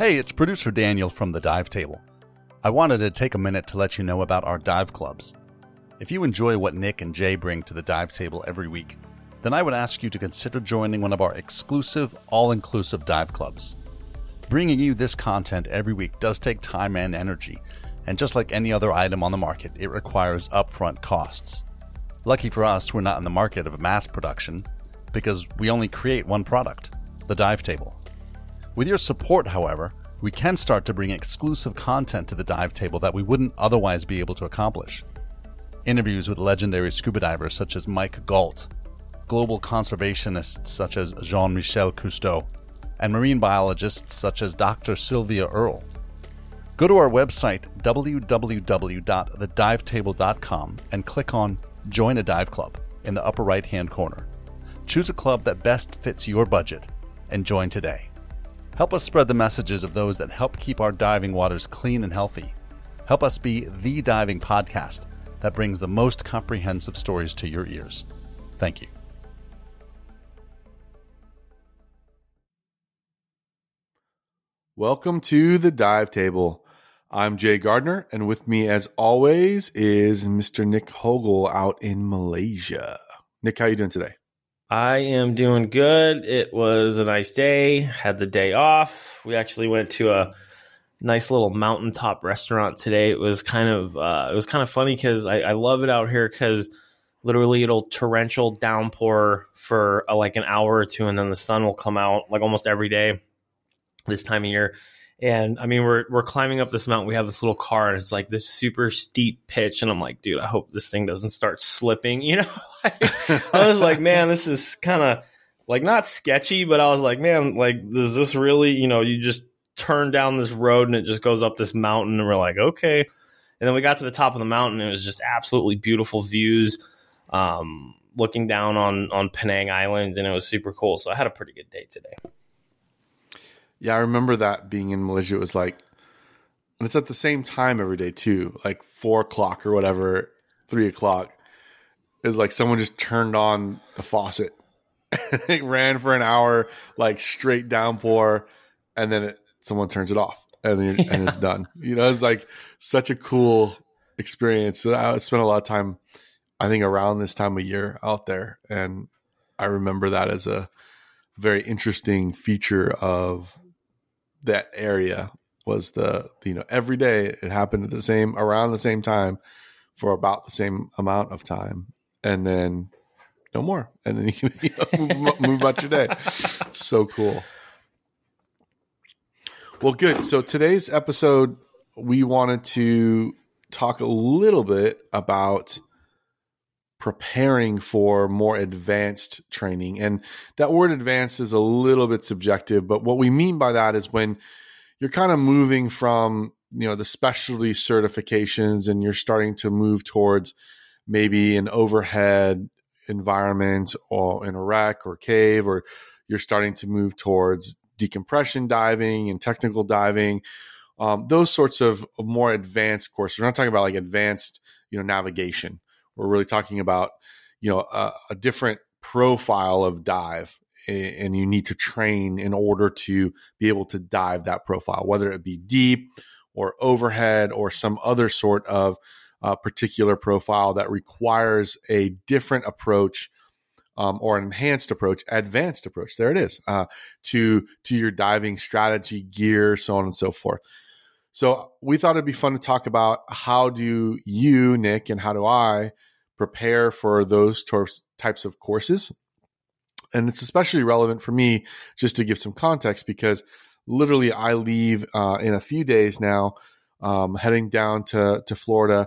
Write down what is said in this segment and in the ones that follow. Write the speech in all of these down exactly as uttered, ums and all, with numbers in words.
Hey, it's producer Daniel from The Dive Table. I wanted to take a minute to let you know about our dive clubs. If you enjoy what Nick and Jay bring to The Dive Table every week, then I would ask you to consider joining one of our exclusive, all-inclusive dive clubs. Bringing you this content every week does take time and energy, and just like any other item on the market, it requires upfront costs. Lucky for us, we're not in the market of mass production, because we only create one product, The Dive Table. With your support, however, we can start to bring exclusive content to The Dive Table that we wouldn't otherwise be able to accomplish. Interviews with legendary scuba divers such as Mike Galt, global conservationists such as Jean-Michel Cousteau, and marine biologists such as Doctor Sylvia Earle. Go to our website, w w w dot the dive table dot com, and click on Join a Dive Club in the upper right-hand corner. Choose a club that best fits your budget and join today. Help us spread the messages of those that help keep our diving waters clean and healthy. Help us be the diving podcast that brings the most comprehensive stories to your ears. Thank you. Welcome to The Dive Table. I'm Jay Gardner, and with me as always is Mister Nick Hogle out in Malaysia. Nick, how are you doing today? I am doing good. It was a nice day. Had the day off. We actually went to a nice little mountaintop restaurant today. It was kind of uh, it was kind of funny because I, I love it out here because literally it'll torrential downpour for uh, like an hour or two, and then the sun will come out like almost every day this time of year. And I mean, we're we're climbing up this mountain. We have this little car, and it's like this super steep pitch. And I'm like, dude, I hope this thing doesn't start slipping. You know, I was like, man, this is kind of like not sketchy, but I was like, man, like, is this really, you know, you just turn down this road and it just goes up this mountain. And we're like, okay. And then we got to the top of the mountain. And it was just absolutely beautiful views, um, looking down on, on Penang Island. And it was super cool. So I had a pretty good day today. Yeah, I remember that being in Malaysia. It was like, and it's at the same time every day too, like four o'clock or whatever, three o'clock. It was like someone just turned on the faucet. It ran for an hour, like straight downpour, and then it, someone turns it off, and then you're, yeah. and it's done. You know, it's like such a cool experience. So I spent a lot of time, I think, around this time of year out there, and I remember that as a very interesting feature of that area was the, you know, every day it happened at the same, around the same time for about the same amount of time. And then no more. And then you can you know, move, move about your day. So cool. Well, good. So today's episode, we wanted to talk a little bit about preparing for more advanced training. And that word advanced is a little bit subjective, but what we mean by that is when you're kind of moving from, you know, the specialty certifications and you're starting to move towards maybe an overhead environment or in a wreck or cave, or you're starting to move towards decompression diving and technical diving, um, those sorts of more advanced courses. We're not talking about like advanced, you know, navigation. We're really talking about, you know, a, a different profile of dive, and you need to train in order to be able to dive that profile, whether it be deep or overhead or some other sort of uh, particular profile that requires a different approach um, or an enhanced approach, advanced approach. There it is uh, to to your diving strategy, gear, so on and so forth. So we thought it'd be fun to talk about how do you, Nick, and how do I prepare for those tor- types of courses? And it's especially relevant for me just to give some context because literally I leave uh, in a few days now, um, heading down to, to Florida,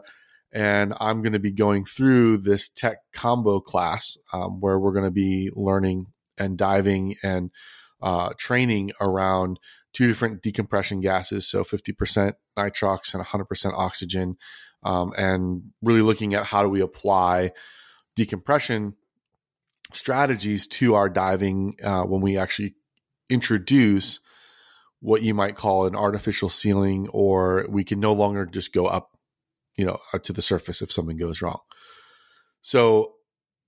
and I'm going to be going through this tech combo class um, where we're going to be learning and diving and uh, training around two different decompression gases, so fifty percent nitrox and one hundred percent oxygen, um, and really looking at how do we apply decompression strategies to our diving uh, when we actually introduce what you might call an artificial ceiling, or we can no longer just go up, you know, to the surface if something goes wrong. So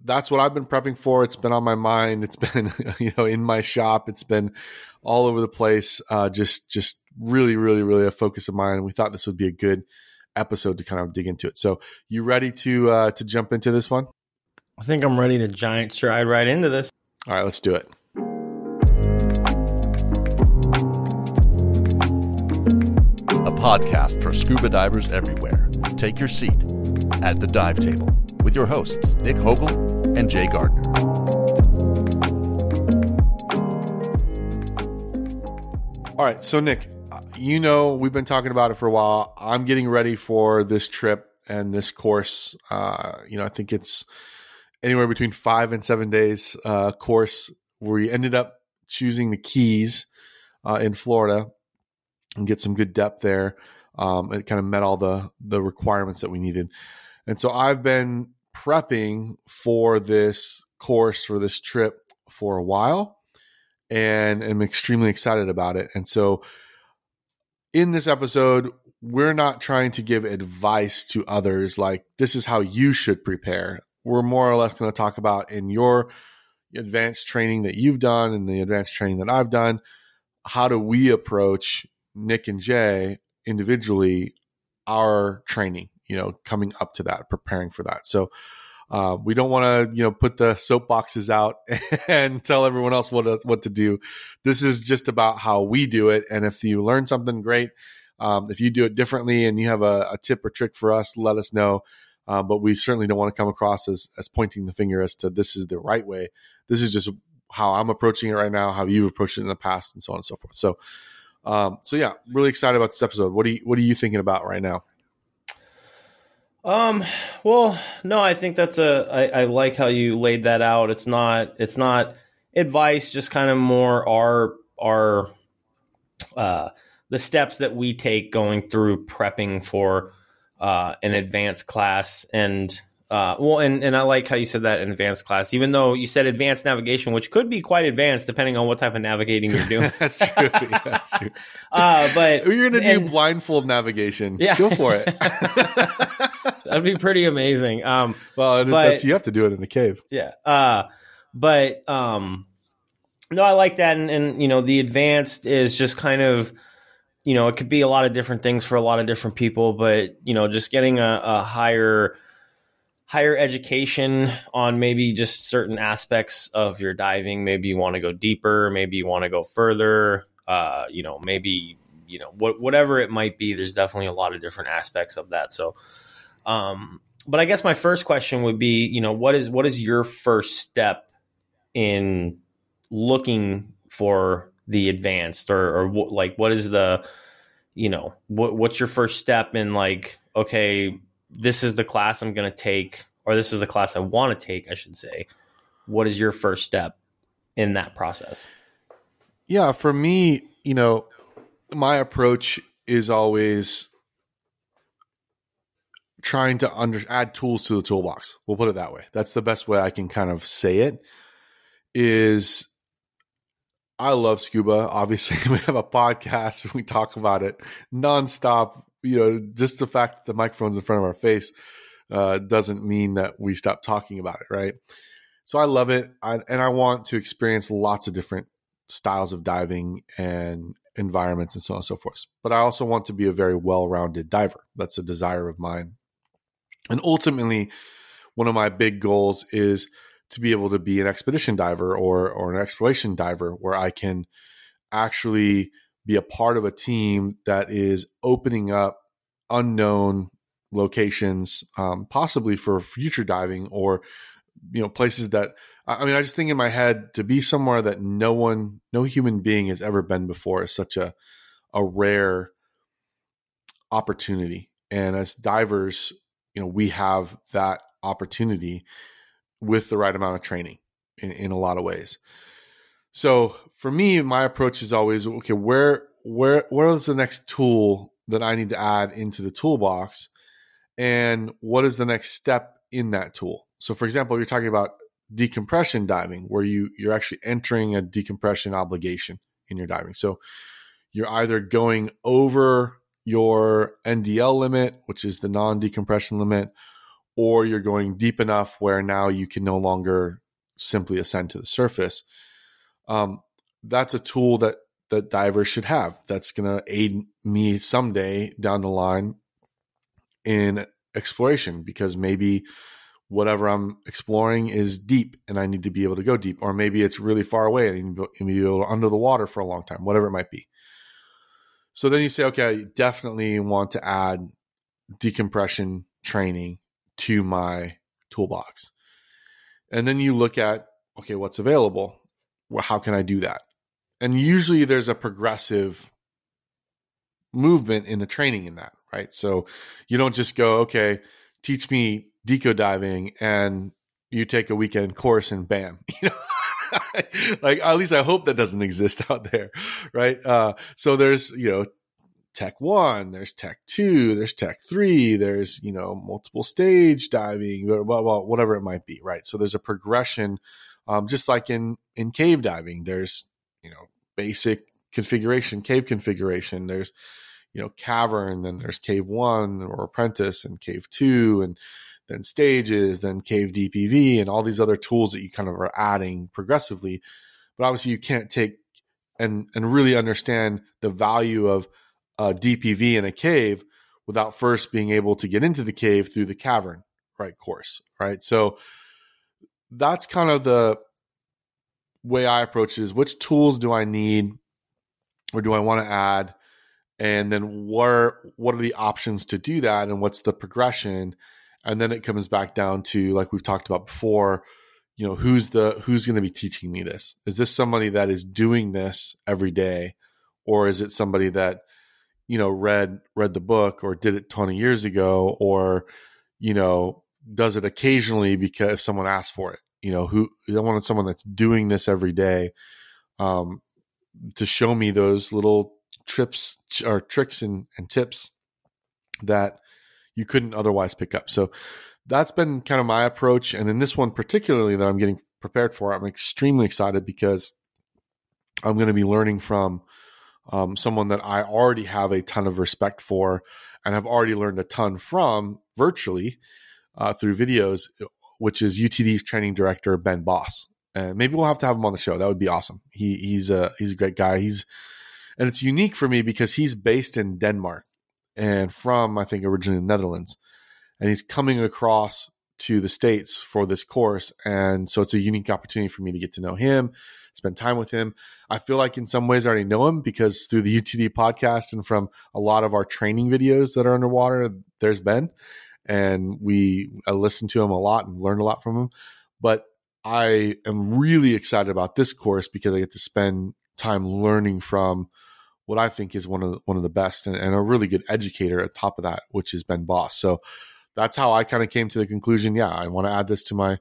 that's what I've been prepping for. It's been on my mind. It's been, you know, in my shop. It's been all over the place. Uh, just, just really, really, really a focus of mine. And we thought this would be a good episode to kind of dig into it. So you ready to uh, to jump into this one? I think I'm ready to giant stride right into this. All right, let's do it. A podcast for scuba divers everywhere. Take your seat at the dive table with your hosts, Nick Hogle and Jay Gardner. All right, so Nick, you know, we've been talking about it for a while. I'm getting ready for this trip and this course. Uh, you know, I think it's anywhere between five and seven days uh, course. We ended up choosing the Keys uh, in Florida and get some good depth there. Um, it kind of met all the the requirements that we needed. And so I've been prepping for this course, for this trip for a while, and I'm extremely excited about it. And so in this episode, we're not trying to give advice to others like this is how you should prepare. We're more or less going to talk about in your advanced training that you've done and the advanced training that I've done, how do we approach, Nick and Jay, individually, our training, you know, coming up to that, preparing for that. So uh, we don't want to, you know, put the soapboxes out and tell everyone else what to, what to do. This is just about how we do it. And if you learn something, great. Um, if you do it differently and you have a, a tip or trick for us, let us know. Uh, but we certainly don't want to come across as, as pointing the finger as to this is the right way. This is just how I'm approaching it right now, how you've approached it in the past, and so on and so forth. So, um, so yeah, really excited about this episode. What do you, what are you thinking about right now? Um, well, no, I think that's a, I, I like how you laid that out. It's not, it's not advice, just kind of more our, our, uh, the steps that we take going through prepping for, uh, an advanced class. And, uh, well, and, and I like how you said that, an advanced class, even though you said advanced navigation, which could be quite advanced depending on what type of navigating you're doing. That's true. Yeah, that's true. Uh, but you're going to do and, blindfold navigation. Yeah. Go for it. That'd be pretty amazing. Um, well, but, that's, you have to do it in the cave. Yeah. Uh, but, um, no, I like that. And, and, you know, the advanced is just kind of, you know, it could be a lot of different things for a lot of different people, but, you know, just getting a, a higher, higher education on maybe just certain aspects of your diving. Maybe you want to go deeper. Maybe you want to go further. Uh, you know, maybe, you know, what, whatever it might be, there's definitely a lot of different aspects of that. So, um, but I guess my first question would be, you know, what is, what is your first step in looking for the advanced, or, or what, like, what is the, you know, what, what's your first step in like, okay, this is the class I'm going to take, or this is the class I want to take, I should say. What is your first step in that process? Yeah. For me, you know, my approach is always trying to under, add tools to the toolbox. We'll put it that way. That's the best way I can kind of say it is, I love scuba. Obviously, we have a podcast and we talk about it nonstop. You know, just the fact that the microphone's in front of our face uh, doesn't mean that we stop talking about it, right? So I love it, I, and I want to experience lots of different styles of diving and environments and so on and so forth. But I also want to be a very well-rounded diver. That's a desire of mine. And ultimately, one of my big goals is to be able to be an expedition diver or or an exploration diver where I can actually be a part of a team that is opening up unknown locations, um, possibly for future diving or, you know, places that, I mean, I just think in my head to be somewhere that no one, no human being has ever been before is such a, a rare opportunity. And as divers, you know, we have that opportunity with the right amount of training in, in a lot of ways. So for me, my approach is always, okay, where, where, where is the next tool that I need to add into the toolbox? And what is the next step in that tool? So for example, you're talking about decompression diving, where you, you're actually entering a decompression obligation in your diving. So you're either going over your N D L limit, which is the non-decompression limit, or you're going deep enough where now you can no longer simply ascend to the surface. Um, that's a tool that, that divers should have. That's going to aid me someday down the line in exploration, because maybe whatever I'm exploring is deep and I need to be able to go deep, or maybe it's really far away and I need to be able to under the water for a long time, whatever it might be. So then you say, okay, I definitely want to add decompression training to my toolbox. And then you look at, okay, what's available? Well, how can I do that? And usually there's a progressive movement in the training in that, right? So you don't just go, okay, teach me deco diving and you take a weekend course and bam, you know? Like, at least I hope that doesn't exist out there, right? Uh, so there's, you know, tech one, there's tech two, there's tech three, there's, you know, multiple stage diving, blah, blah, blah, whatever it might be, right? So there's a progression, um, just like in, in cave diving, there's, you know, basic configuration, cave configuration, there's, you know, cavern, then there's cave one or apprentice and cave two and then stages, then cave D P V, and all these other tools that you kind of are adding progressively. But obviously you can't take and and really understand the value of a D P V in a cave without first being able to get into the cave through the cavern, right, course, right? So that's kind of the way I approach it, is which tools do I need or do I want to add? And then what, what are the options to do that? And what's the progression? And then it comes back down to, like we've talked about before, you know, who's the who's going to be teaching me this? Is this somebody that is doing this every day, or is it somebody that, you know, read read the book or did it twenty years ago, or, you know, does it occasionally because someone asked for it? You know, who I wanted someone that's doing this every day, um, to show me those little trips or tricks and, and tips that you couldn't otherwise pick up. So that's been kind of my approach. And in this one particularly that I'm getting prepared for, I'm extremely excited because I'm going to be learning from um, someone that I already have a ton of respect for and have already learned a ton from virtually uh, through videos, which is U T D's training director, Ben Boss. And maybe we'll have to have him on the show. That would be awesome. He, he's a, he's a great guy. He's, and it's unique for me because he's based in Denmark, and from, I think, originally the Netherlands. And he's coming across to the States for this course. And so it's a unique opportunity for me to get to know him, spend time with him. I feel like in some ways I already know him because through the U T D podcast and from a lot of our training videos that are underwater, there's Ben. And we I listened to him a lot and learned a lot from him. But I am really excited about this course because I get to spend time learning from what I think is one of the, one of the best and, and a really good educator at top of that, which is Ben Boss. So that's how I kind of came to the conclusion. Yeah, I want to add this to my,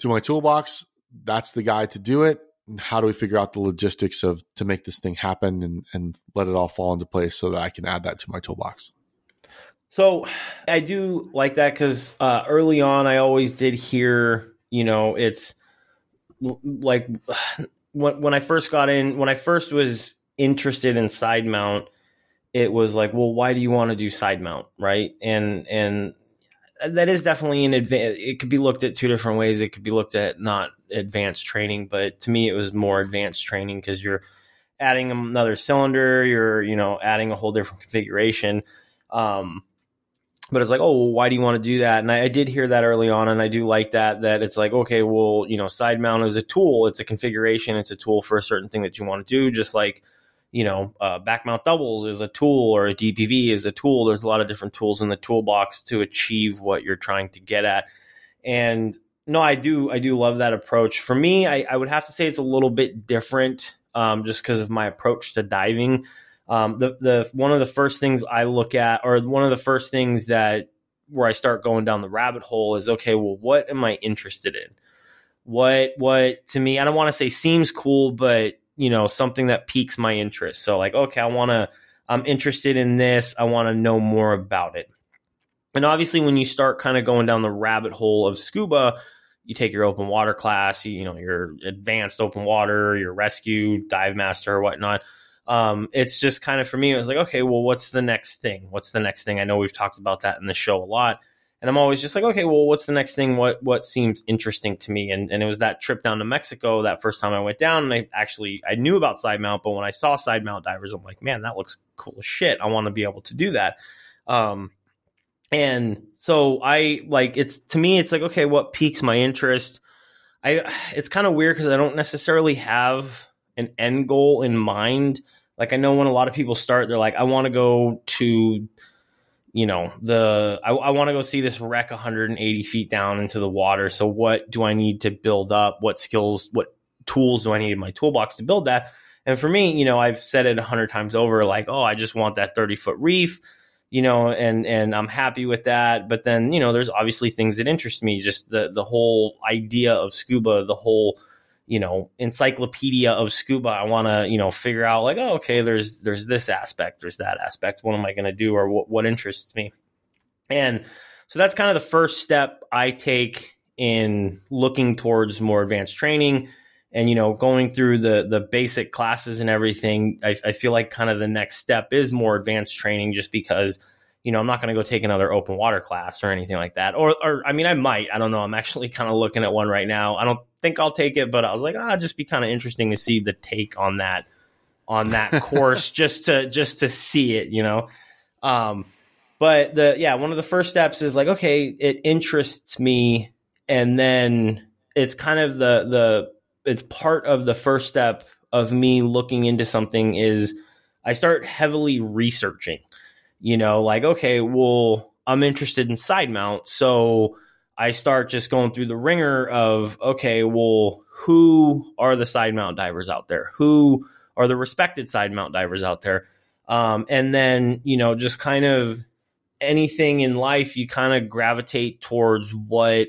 to my toolbox. That's the guy to do it. And how do we figure out the logistics of, to make this thing happen and, and let it all fall into place so that I can add that to my toolbox? So I do like that. Cause uh, early on, I always did hear, you know, it's like when, when I first got in, when I first was interested in side mount, it was like, well, why do you want to do side mount, right? And and that is definitely an advanced. It could be looked at two different ways. It could be looked at not advanced training, but to me, it was more advanced training because you're adding another cylinder. You're you know adding a whole different configuration. Um, but it's like, oh, well, why do you want to do that? And I, I did hear that early on, and I do like that. That it's like, okay, well, you know, side mount is a tool. It's a configuration. It's a tool for a certain thing that you want to do, just like, you know, uh, back mount doubles is a tool, or a D P V is a tool. There's a lot of different tools in the toolbox to achieve what you're trying to get at. And no, I do, I do love that approach. For me, I, I would have to say it's a little bit different, um, just because of my approach to diving. Um, the the one of the first things I look at, or one of the first things that where I start going down the rabbit hole is, okay, well, what am I interested in? What what to me, I don't want to say seems cool, but you know, something that piques my interest. So like, okay, I want to, I'm interested in this. I want to know more about it. And obviously when you start kind of going down the rabbit hole of scuba, you take your open water class, you, you know, your advanced open water, your rescue, dive master, whatnot. Um, it's just kind of, for me, it was like, okay, well, what's the next thing? What's the next thing? I know we've talked about that in the show a lot. And I'm always just like, okay, well, what's the next thing? What what seems interesting to me? And and it was that trip down to Mexico, that first time I went down. And I actually, I knew about side mount, but when I saw side mount divers, I'm like, man, that looks cool as shit. I want to be able to do that. Um, and so I like, it's, to me, it's like, okay, what piques my interest? I, it's kind of weird because I don't necessarily have an end goal in mind. Like I know when a lot of people start, they're like, I want to go to, you know, the, I, I want to go see this wreck one hundred eighty feet down into the water. So what do I need to build up? What skills, what tools do I need in my toolbox to build that? And for me, you know, I've said it a hundred times over, like, oh, I just want that thirty foot reef, you know, and, and I'm happy with that. But then, you know, there's obviously things that interest me, just the, the whole idea of scuba, the whole, you know, encyclopedia of scuba. I want to, you know, figure out like, oh, okay, there's, there's this aspect, there's that aspect. What am I going to do? Or what, what interests me? And so that's kind of the first step I take in looking towards more advanced training and, you know, going through the, the basic classes and everything. I, I feel like kind of the next step is more advanced training just because, you know, I'm not going to go take another open water class or anything like that. Or, or I mean, I might, I don't know. I'm actually kind of looking at one right now. I don't think I'll take it, but I was like, ah, oh, just be kind of interesting to see the take on that, on that course, just to, just to see it, you know? Um, but the, yeah, one of the first steps is like, okay, it interests me. And then it's kind of the, the, it's part of the first step of me looking into something is I start heavily researching. You know, like, okay, well, I'm interested in side mount. So I start just going through the ringer of, okay, well, who are the side mount divers out there? Who are the respected side mount divers out there? Um, and then, you know, just kind of anything in life, you kind of gravitate towards what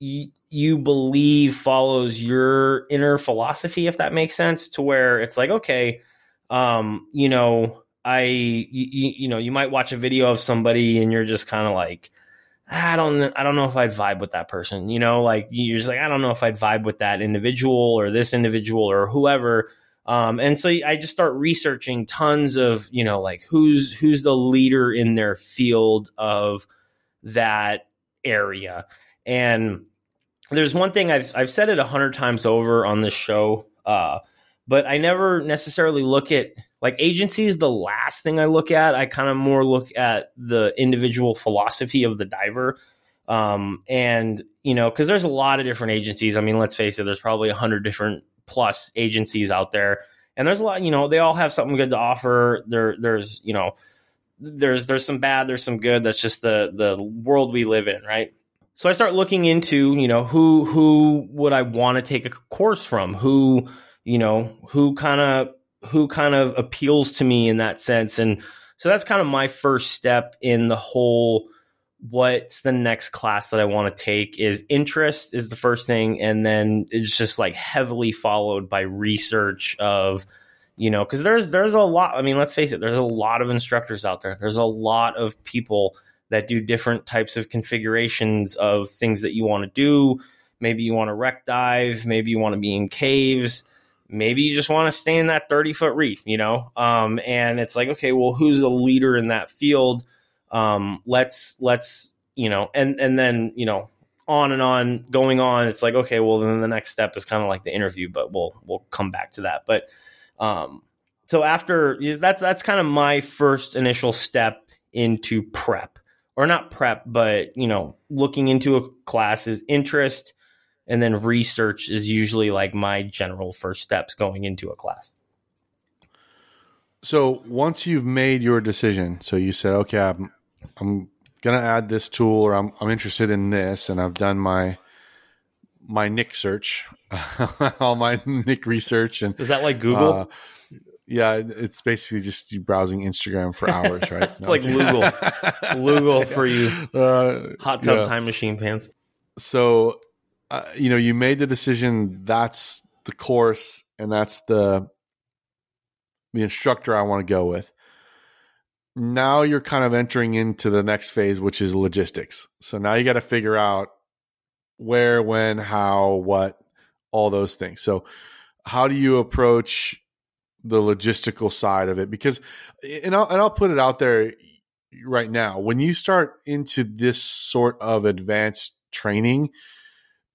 y- you believe follows your inner philosophy, if that makes sense, to where it's like, okay, um, you know, I, you, you know, you might watch a video of somebody and you're just kind of like, I don't, I don't know if I'd vibe with that person, you know, like you're just like, I don't know if I'd vibe with that individual or this individual or whoever. Um, and so I just start researching tons of, you know, like who's, who's the leader in their field of that area. And there's one thing I've, I've said it a hundred times over on this show, uh, but I never necessarily look at like agency is the last thing I look at. I kind of more look at the individual philosophy of the diver. Um, and, you know, because there's a lot of different agencies. I mean, let's face it, there's probably a hundred different plus agencies out there. And there's a lot, you know, they all have something good to offer. There, there's, you know, there's there's some bad, there's some good. That's just the the world we live in, right? So I start looking into, you know, who who would I want to take a course from? Who you know, who kind of, who kind of appeals to me in that sense. And so that's kind of my first step in the whole, what's the next class that I want to take is interest is the first thing. And then it's just like heavily followed by research of, you know, cause there's, there's a lot, I mean, let's face it, there's a lot of instructors out there. There's a lot of people that do different types of configurations of things that you want to do. Maybe you want to wreck dive, maybe you want to be in caves, maybe you just want to stay in that thirty foot reef, you know? Um, and it's like, okay, well, who's the leader in that field? Um, let's, let's, you know, and, and then, you know, on and on going on, it's like, okay, well, then the next step is kind of like the interview, but we'll, we'll come back to that. But, um, so after that's, that's kind of my first initial step into prep or not prep, but, you know, looking into a class is interest. And then research is usually like my general first steps going into a class. So once you've made your decision, so you said, okay, I'm, I'm going to add this tool or I'm, I'm interested in this. And I've done my, my Nick search, all my Nick research. And is that like Google? Uh, yeah. It's basically just you browsing Instagram for hours, right? It's no, like Google, Google for you uh, hot tub yeah. time machine pants. So, Uh, you know, you made the decision. That's the course, and that's the the instructor I want to go with. Now you're kind of entering into the next phase, which is logistics. So now you got to figure out where, when, how, what, all those things. So how do you approach the logistical side of it? Because, and I'll, and I'll put it out there. right now, when you start into this sort of advanced training,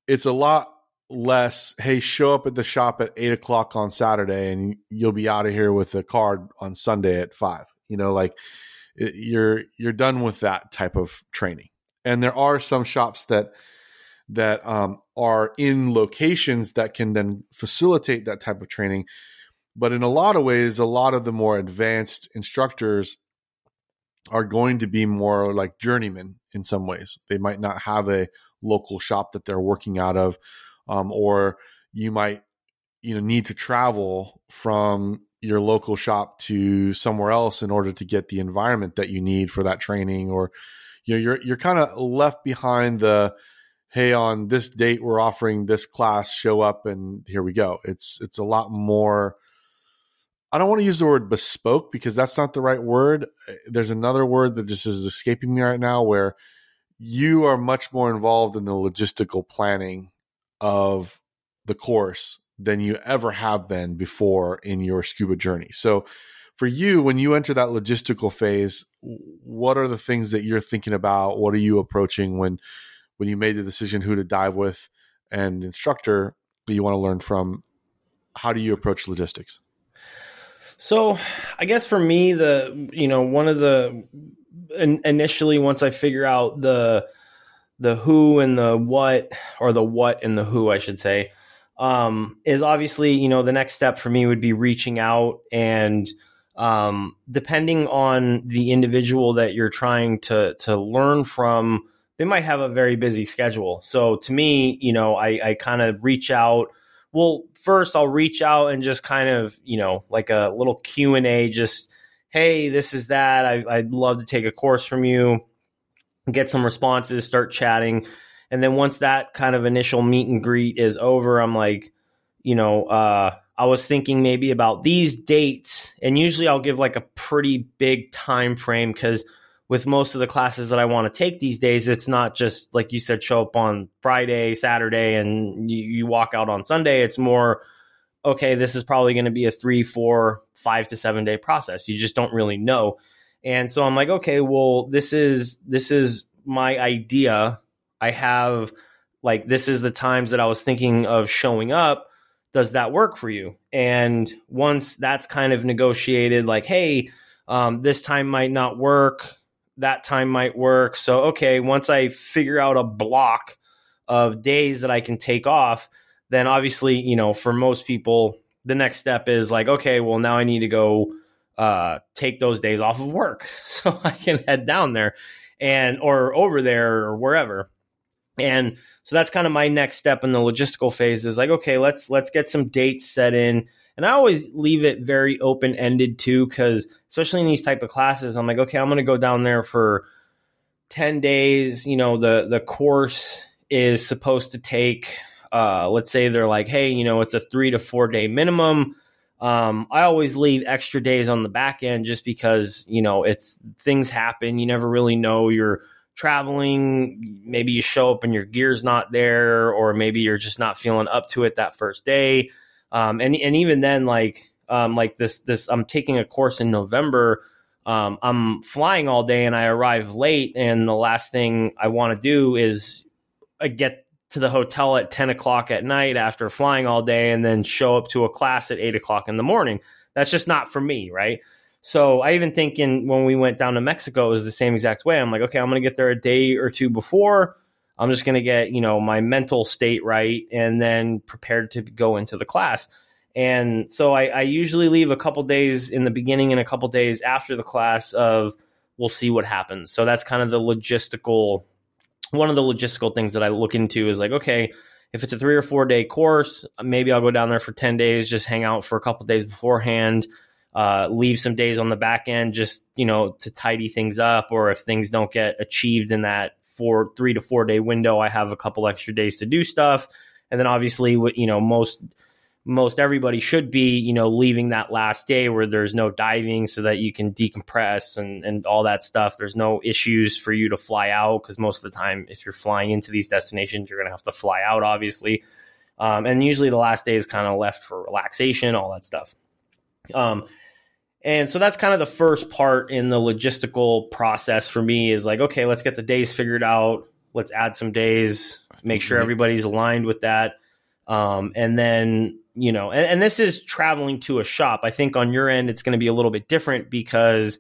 it's a lot less, hey, show up at the shop at eight o'clock on Saturday and you'll be out of here with a card on Sunday at five. You know, like it, you're you're done with that type of training. And there are some shops that that um, are in locations that can then facilitate that type of training. But in a lot of ways, a lot of the more advanced instructors are going to be more like journeymen in some ways. They might not have a local shop that they're working out of, um, or you might, you know, need to travel from your local shop to somewhere else in order to get the environment that you need for that training. Or, you know, you're you're kind of left behind the, hey, on this date we're offering this class, show up and here we go. It's it's a lot more. I don't want to use the word bespoke because that's not the right word. There's another word that just is escaping me right now, where you are much more involved in the logistical planning of the course than you ever have been before in your scuba journey. So for you, when you enter that logistical phase, what are the things that you're thinking about? What are you approaching when, when you made the decision who to dive with and the instructor that you want to learn from? How do you approach logistics? So I guess for me, the, you know, one of the, in, initially, once I figure out the, the who and the what, or the what and the who, I should say, um, is obviously, you know, the next step for me would be reaching out and, um, depending on the individual that you're trying to, to learn from, they might have a very busy schedule. So to me, you know, I, I kind of reach out. Well, first I'll reach out and just kind of, you know, like a little Q and A, just, hey, this is that. I, I'd love to take a course from you, get some responses, start chatting. And then once that kind of initial meet and greet is over, I'm like, you know, uh, I was thinking maybe about these dates. And usually I'll give like a pretty big time frame, because with most of the classes that I want to take these days, it's not just, like you said, show up on Friday, Saturday, and you, you walk out on Sunday. It's more, okay, this is probably going to be a three, four, five to seven day process. You just don't really know. And so I'm like, okay, well, this is, this is my idea. I have, like, this is the times that I was thinking of showing up. Does that work for you? And once that's kind of negotiated, like, hey, um, this time might not work. That time might work. So, okay, once I figure out a block of days that I can take off, then obviously, you know, for most people, the next step is like, okay, well, now I need to go uh, take those days off of work so I can head down there and, or over there or wherever. And so that's kind of my next step in the logistical phase is like, okay, let's, let's get some dates set in. And I always leave it very open-ended too, because especially in these type of classes, I'm like, okay, I'm going to go down there for ten days. You know, the, the course is supposed to take, uh, let's say they're like, hey, you know, it's a three to four day minimum. Um, I always leave extra days on the back end just because, you know, it's things happen. You never really know, you're traveling. Maybe you show up and your gear's not there, or maybe you're just not feeling up to it that first day. Um, and, and even then, like, um, like this, this, I'm taking a course in November. Um, I'm flying all day and I arrive late. And the last thing I want to do is I get to the hotel at ten o'clock at night after flying all day and then show up to a class at eight o'clock in the morning. That's just not for me. Right. So I even think in, when we went down to Mexico, it was the same exact way. I'm like, okay, I'm going to get there a day or two before. I'm just going to get, you know, my mental state right and then prepared to go into the class. And so I, I usually leave a couple days in the beginning and a couple days after the class of we'll see what happens. So that's kind of the logistical, one of the logistical things that I look into is like, okay, if it's a three or four day course, maybe I'll go down there for ten days, just hang out for a couple days beforehand, uh, leave some days on the back end, just, you know, to tidy things up. Or if things don't get achieved in that for three to four day window, I have a couple extra days to do stuff. And then obviously, what, you know, most, most everybody should be, you know, leaving that last day where there's no diving so that you can decompress and, and all that stuff. There's no issues for you to fly out, because most of the time, if you're flying into these destinations, you're going to have to fly out, obviously. Um, and usually the last day is kind of left for relaxation, all that stuff. Um, And so that's kind of the first part in the logistical process for me is like, okay, let's get the days figured out. Let's add some days, make sure everybody's aligned with that. Um, and then, you know, and, and this is traveling to a shop. I think on your end, it's going to be a little bit different because,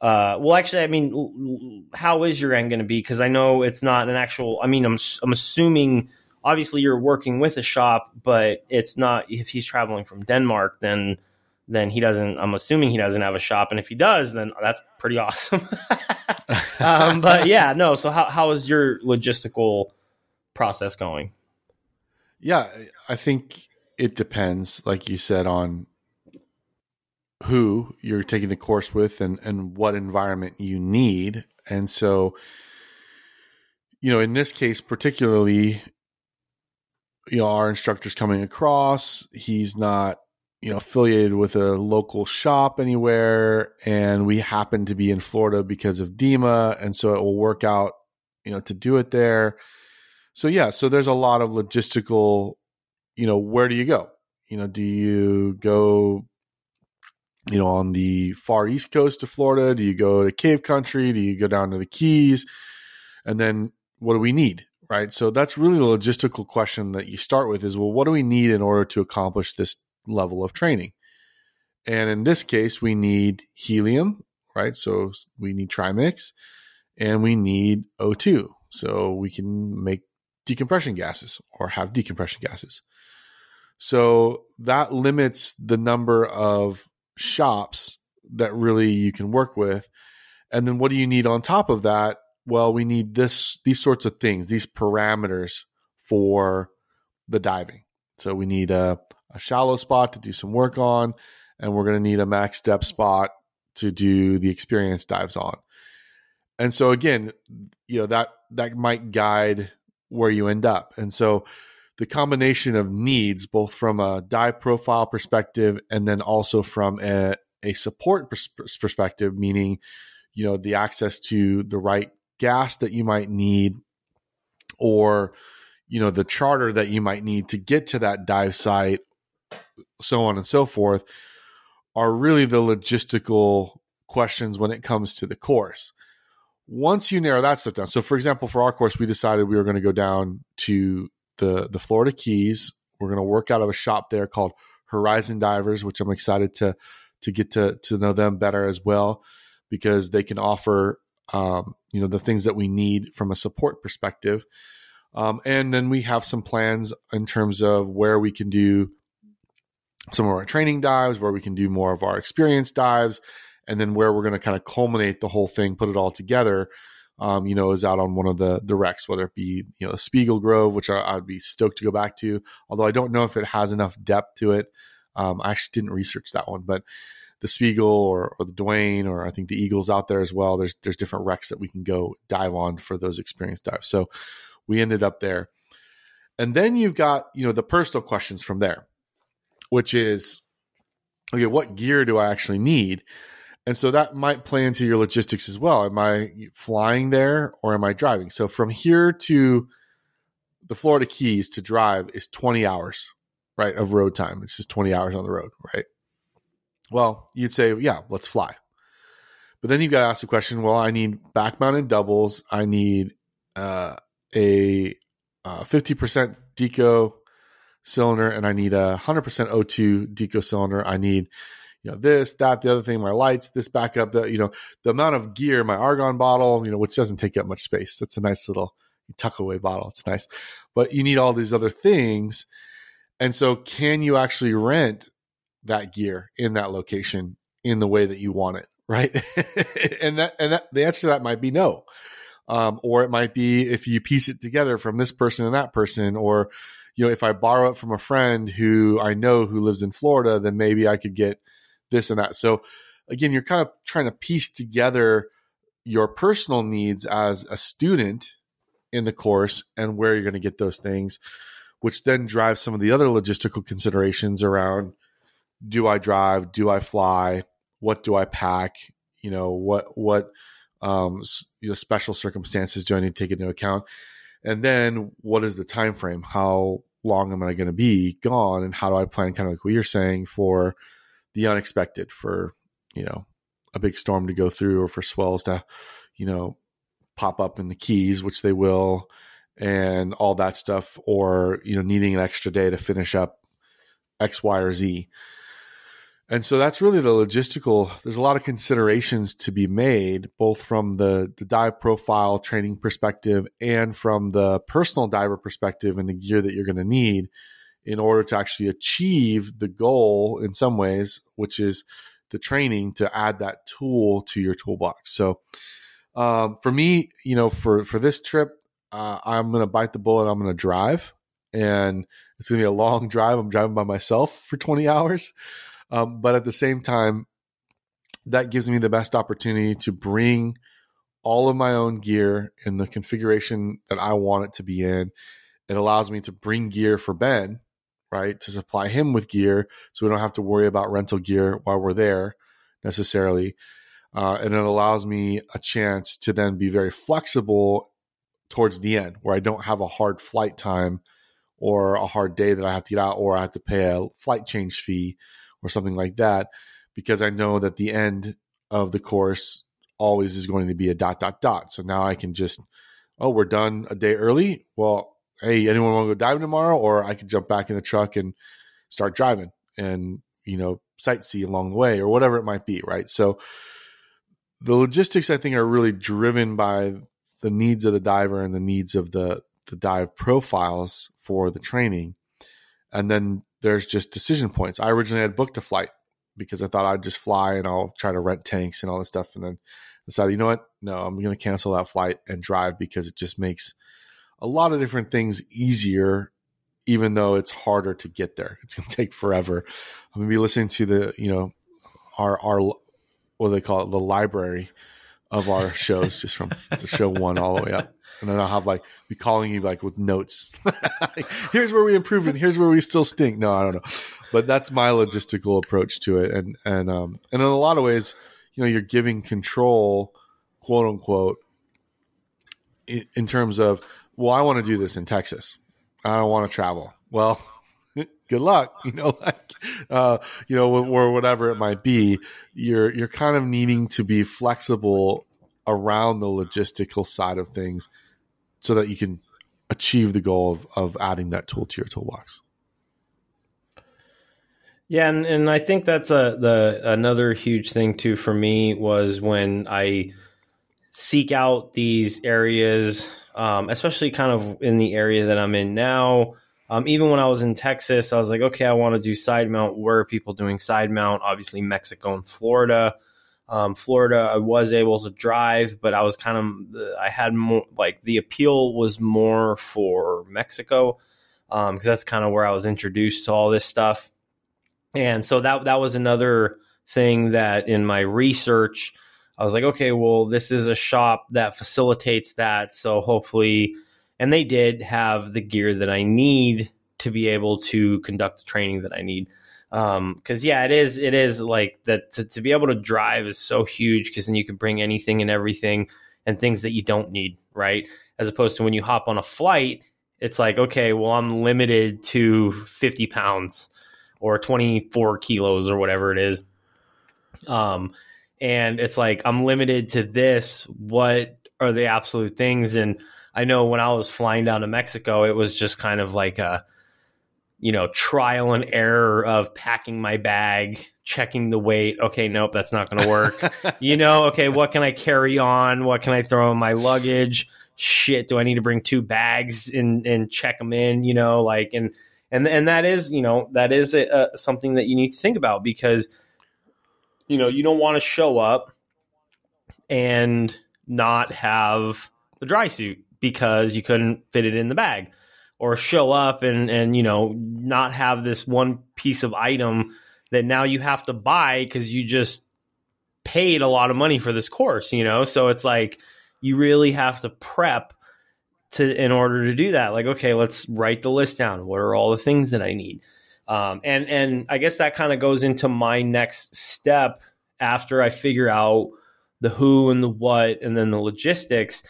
uh, well, actually, I mean, how is your end going to be? Because I know it's not an actual, I mean, I'm, I'm assuming obviously you're working with a shop, but it's not, if he's traveling from Denmark, then then he doesn't, I'm assuming he doesn't have a shop. And if he does, then that's pretty awesome. um, but yeah, no. So how, how is your logistical process going? Yeah, I think it depends, like you said, on who you're taking the course with and, and what environment you need. And so, you know, in this case, particularly, you know, our instructor's coming across, he's not, you know, affiliated with a local shop anywhere. And we happen to be in Florida because of DEMA. And so it will work out, you know, to do it there. So, yeah, so there's a lot of logistical, you know, where do you go? You know, do you go, you know, on the far east coast of Florida? Do you go to cave country? Do you go down to the Keys? And then what do we need? Right. So that's really the logistical question that you start with is, well, what do we need in order to accomplish this level of training? And in this case, we need helium, right? So we need trimix and we need O two. So we can make decompression gases or have decompression gases. So that limits the number of shops that really you can work with. And then what do you need on top of that? Well, we need this, these sorts of things, these parameters for the diving. So we need a a shallow spot to do some work on, and we're going to need a max depth spot to do the experience dives on. And so again, you know, that, that might guide where you end up. And so the combination of needs, both from a dive profile perspective, and then also from a, a support pers- perspective, meaning, you know, the access to the right gas that you might need, or, you know, the charter that you might need to get to that dive site, so on and so forth, are really the logistical questions when it comes to the course. Once you narrow that stuff down, so for example, for our course, we decided we were going to go down to the, the Florida Keys. We're going to work out of a shop there called Horizon Divers, which I'm excited to to get to, to know them better as well, because they can offer um, you know, the things that we need from a support perspective. Um, and then we have some plans in terms of where we can do some of our training dives, where we can do more of our experience dives, and then where we're going to kind of culminate the whole thing, put it all together, um, you know, is out on one of the, the wrecks, whether it be, you know, the Spiegel Grove, which I, I'd be stoked to go back to, although I don't know if it has enough depth to it. Um, I actually didn't research that one, but the Spiegel or, or the Duane, or I think the Eagles out there as well, there's, there's different wrecks that we can go dive on for those experience dives. So we ended up there. And then you've got, you know, the personal questions from there, which is, okay, what gear do I actually need? And so that might play into your logistics as well. Am I flying there or am I driving? So from here to the Florida Keys to drive is twenty hours, right, of road time. It's just twenty hours on the road, right? Well, you'd say, yeah, let's fly. But then you've got to ask the question, well, I need back-mounted doubles. I need uh, a uh, fifty percent deco cylinder, and I need a one hundred percent O two deco cylinder. I need, you know, this, that, the other thing, my lights, this backup, the, you know, the amount of gear, my argon bottle, you know, which doesn't take up much space. That's a nice little tuck away bottle. It's nice, but you need all these other things. And so can you actually rent that gear in that location in the way that you want it? Right. and that, and that, the answer to that might be no. Um, or it might be if you piece it together from this person and that person, or, you know, if I borrow it from a friend who I know who lives in Florida, then maybe I could get this and that. So again, you're kind of trying to piece together your personal needs as a student in the course and where you're going to get those things, which then drives some of the other logistical considerations around, do I drive? Do I fly? What do I pack? You know, what, what, um, you know, special circumstances do I need to take into account? And then what is the time frame? How long am I going to be gone? And how do I plan, kind of like what you're saying, for the unexpected, for you know, a big storm to go through or for swells to, you know, pop up in the Keys, which they will, and all that stuff, or, you know, needing an extra day to finish up X, Y, or Z. And so that's really the logistical. There's a lot of considerations to be made, both from the, the dive profile training perspective and from the personal diver perspective and the gear that you're going to need in order to actually achieve the goal in some ways, which is the training to add that tool to your toolbox. So um, for me, you know, for, for this trip, uh, I'm going to bite the bullet. I'm going to drive, and it's going to be a long drive. I'm driving by myself for twenty hours. Um, but at the same time, that gives me the best opportunity to bring all of my own gear in the configuration that I want it to be in. It allows me to bring gear for Ben, right, to supply him with gear, so we don't have to worry about rental gear while we're there necessarily. Uh, and it allows me a chance to then be very flexible towards the end, where I don't have a hard flight time or a hard day that I have to get out, or I have to pay a flight change fee or something like that, because I know that the end of the course always is going to be a dot, dot, dot. So now I can just, oh, we're done a day early. Well, hey, anyone want to go diving tomorrow? Or I can jump back in the truck and start driving and, you know, sightsee along the way or whatever it might be, right? So the logistics, I think, are really driven by the needs of the diver and the needs of the, the dive profiles for the training. And then there's just decision points. I originally had booked a flight because I thought I'd just fly and I'll try to rent tanks and all this stuff. And then decided, you know what? No, I'm going to cancel that flight and drive, because it just makes a lot of different things easier, even though it's harder to get there. It's going to take forever. I'm going to be listening to the, you know, our, our, what do they call it? The library of our shows, just from the show one all the way up. And then I'll have like be calling you like with notes. Like, here's where we improved and here's where we still stink. No, I don't know. But that's my logistical approach to it. And and um and in a lot of ways, you know, you're giving control, quote unquote, in, in terms of, well, I want to do this in Texas. I don't want to travel. Well, good luck, you know, like, uh, you know, or whatever it might be. You're you're kind of needing to be flexible around the logistical side of things, so that you can achieve the goal of, of adding that tool to your toolbox. Yeah. And, and I think that's a, the, another huge thing too, for me, was when I seek out these areas, um, especially kind of in the area that I'm in now. Um, even when I was in Texas, I was like, okay, I want to do side mount. Where are people doing side mount? Obviously Mexico and Florida. Um, Florida, I was able to drive, but I was kind of, I had more, like the appeal was more for Mexico, um, because that's kind of where I was introduced to all this stuff. And so that, that was another thing that in my research, I was like, okay, well, this is a shop that facilitates that. So hopefully, and they did have the gear that I need to be able to conduct the training that I need. Um, cause yeah, it is, it is like that to, to be able to drive is so huge, cause then you can bring anything and everything and things that you don't need. Right. As opposed to when you hop on a flight, it's like, okay, well, I'm limited to fifty pounds or twenty-four kilos or whatever it is. Um, and it's like, I'm limited to this. What are the absolute things? And I know when I was flying down to Mexico, it was just kind of like a, you know, trial and error of packing my bag, checking the weight. Okay, nope, that's not going to work. You know, okay, what can I carry on? What can I throw in my luggage? Shit, do I need to bring two bags and, and check them in? You know, like, and and and that is, you know, that is a, a, something that you need to think about, because, you know, you don't want to show up and not have the dry suit because you couldn't fit it in the bag. Or show up and, and, you know, not have this one piece of item that now you have to buy because you just paid a lot of money for this course, you know? So it's like you really have to prep to in order to do that. Like, okay, let's write the list down. What are all the things that I need? Um, and, and I guess that kind of goes into my next step after I figure out the who and the what and then the logistics.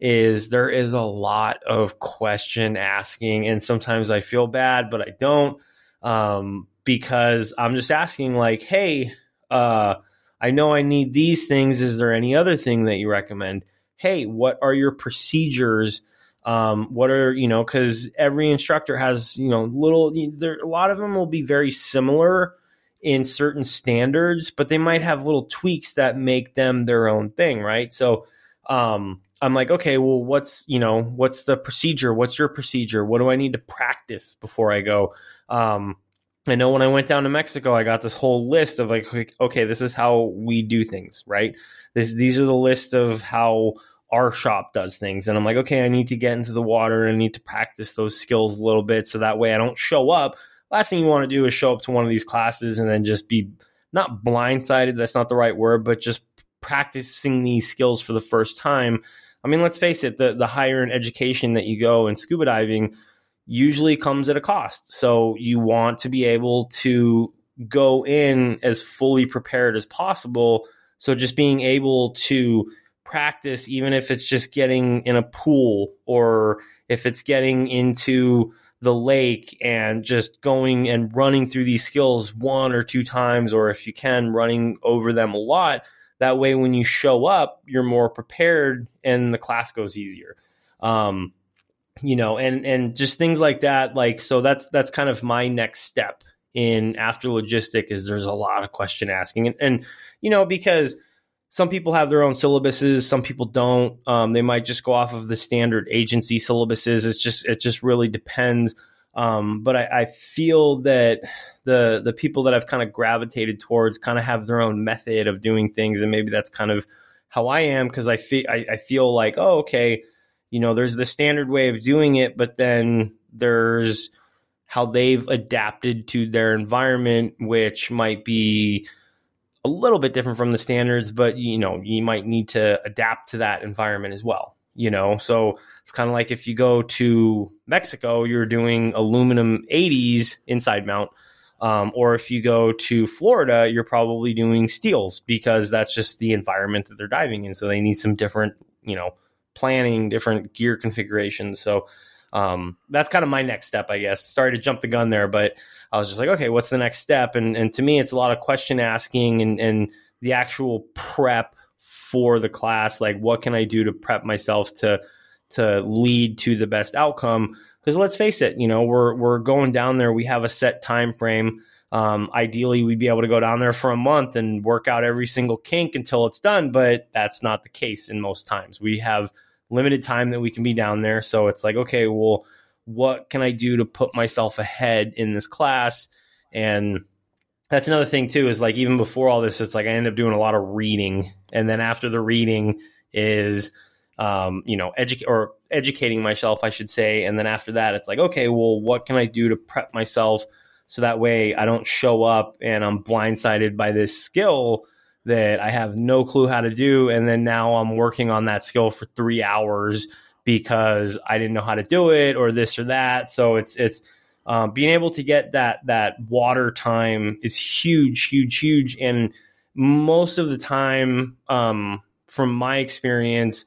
Is there is a lot of question asking, and sometimes I feel bad, but I don't, um, because I'm just asking like, hey, uh, I know I need these things. Is there any other thing that you recommend? Hey, what are your procedures? Um, what are, you know, because every instructor has, you know, little, there, a lot of them will be very similar in certain standards, but they might have little tweaks that make them their own thing, right? So um, I'm like, okay, well, what's, you know, what's the procedure? What's your procedure? What do I need to practice before I go? Um, I know when I went down to Mexico, I got this whole list of like, okay, this is how we do things, right? This, these are the list of how our shop does things. And I'm like, okay, I need to get into the water and I need to practice those skills a little bit. So that way I don't show up. Last thing you want to do is show up to one of these classes and then just be not blindsided. That's not the right word, but just practicing these skills for the first time. I mean, let's face it, the, the higher in education that you go in scuba diving usually comes at a cost. So you want to be able to go in as fully prepared as possible. So just being able to practice, even if it's just getting in a pool or if it's getting into the lake and just going and running through these skills one or two times, or if you can, running over them a lot. That way, when you show up, you're more prepared and the class goes easier. Um, you know, and, and just things like that. Like, so that's, that's kind of my next step in after logistic is there's a lot of question asking and, and, you know, because some people have their own syllabuses. Some people don't. Um, they might just go off of the standard agency syllabuses. It's just, it just really depends. Um, but I, I feel that the the people that I've kind of gravitated towards kind of have their own method of doing things. And maybe that's kind of how I am, because I, fe- I, I feel like, oh, okay, you know, there's the standard way of doing it, but then there's how they've adapted to their environment, which might be a little bit different from the standards, but you know, you might need to adapt to that environment as well, you know? So it's kind of like if you go to Mexico, you're doing aluminum eighties inside mount. Um, or if you go to Florida, you're probably doing steels because that's just the environment that they're diving in. So they need some different, you know, planning, different gear configurations. So um, that's kind of my next step, I guess. Sorry to jump the gun there, but I was just like, okay, what's the next step? And and to me, it's a lot of question asking and, and the actual prep for the class. Like, what can I do to prep myself to to lead to the best outcome? Because let's face it, you know, we're we're going down there. We have a set time frame. Um, ideally, we'd be able to go down there for a month and work out every single kink until it's done. But that's not the case in most times. We have limited time that we can be down there. So it's like, okay, well, what can I do to put myself ahead in this class? And that's another thing too, is like, even before all this, it's like, I end up doing a lot of reading. And then after the reading is, um, you know, edu- or educating myself, I should say. And then after that, it's like, okay, well, what can I do to prep myself? So that way I don't show up and I'm blindsided by this skill that I have no clue how to do. And then now I'm working on that skill for three hours because I didn't know how to do it or this or that. So it's, it's um, being able to get that, that water time is huge, huge, huge. And most of the time, um, from my experience,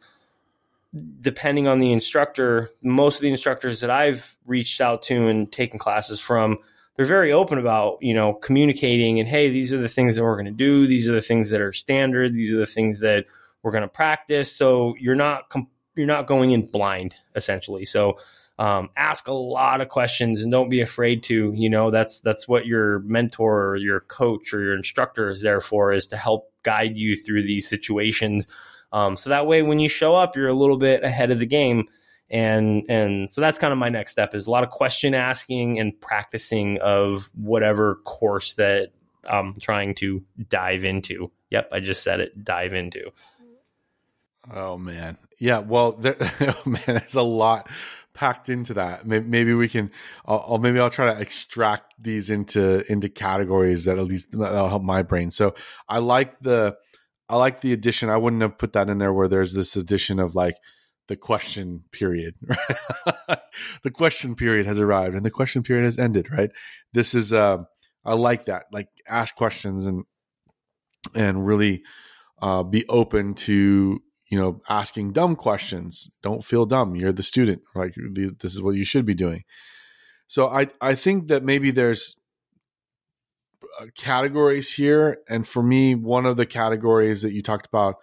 depending on the instructor, most of the instructors that I've reached out to and taken classes from, they're very open about, you know, communicating and, hey, these are the things that we're going to do. These are the things that are standard. These are the things that we're going to practice. So you're not, comp- you're not going in blind essentially. So um, ask a lot of questions and don't be afraid to, you know, that's, that's what your mentor or your coach or your instructor is there for, is to help guide you through these situations. Um, so that way when you show up, you're a little bit ahead of the game. And and so that's kind of my next step, is a lot of question asking and practicing of whatever course that I'm trying to dive into. Yep, I just said it, dive into. Oh, man. Yeah, well, there, oh man, there's a lot packed into that. Maybe, maybe we can, I'll, maybe I'll try to extract these into into categories that at least that'll help my brain. So I like the, I like the addition. I wouldn't have put that in there where there's this addition of like, the question period, right? The question period has arrived and the question period has ended, right? This is, uh, I like that, like ask questions and, and really uh, be open to, you know, asking dumb questions. Don't feel dumb. You're the student, like right? This is what you should be doing. So I, I think that maybe there's categories here. And for me, one of the categories that you talked about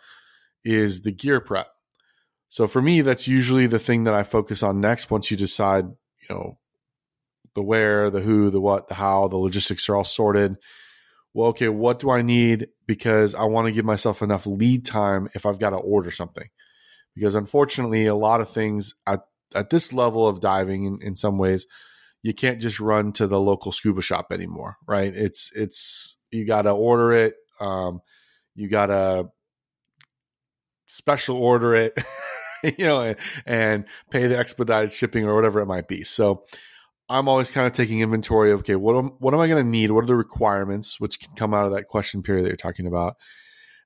is the gear prep. So for me, that's usually the thing that I focus on next. Once you decide, you know, the where, the who, the what, the how, the logistics are all sorted. Well, okay, what do I need? Because I want to give myself enough lead time if I've got to order something. Because unfortunately, a lot of things at, at this level of diving in, in some ways, you can't just run to the local scuba shop anymore, right? It's, it's, you got to order it. Um, you got to special order it, you know, and, and pay the expedited shipping or whatever it might be. So I'm always kind of taking inventory of, okay, what am, what am I going to need? What are the requirements, which can come out of that question period that you're talking about?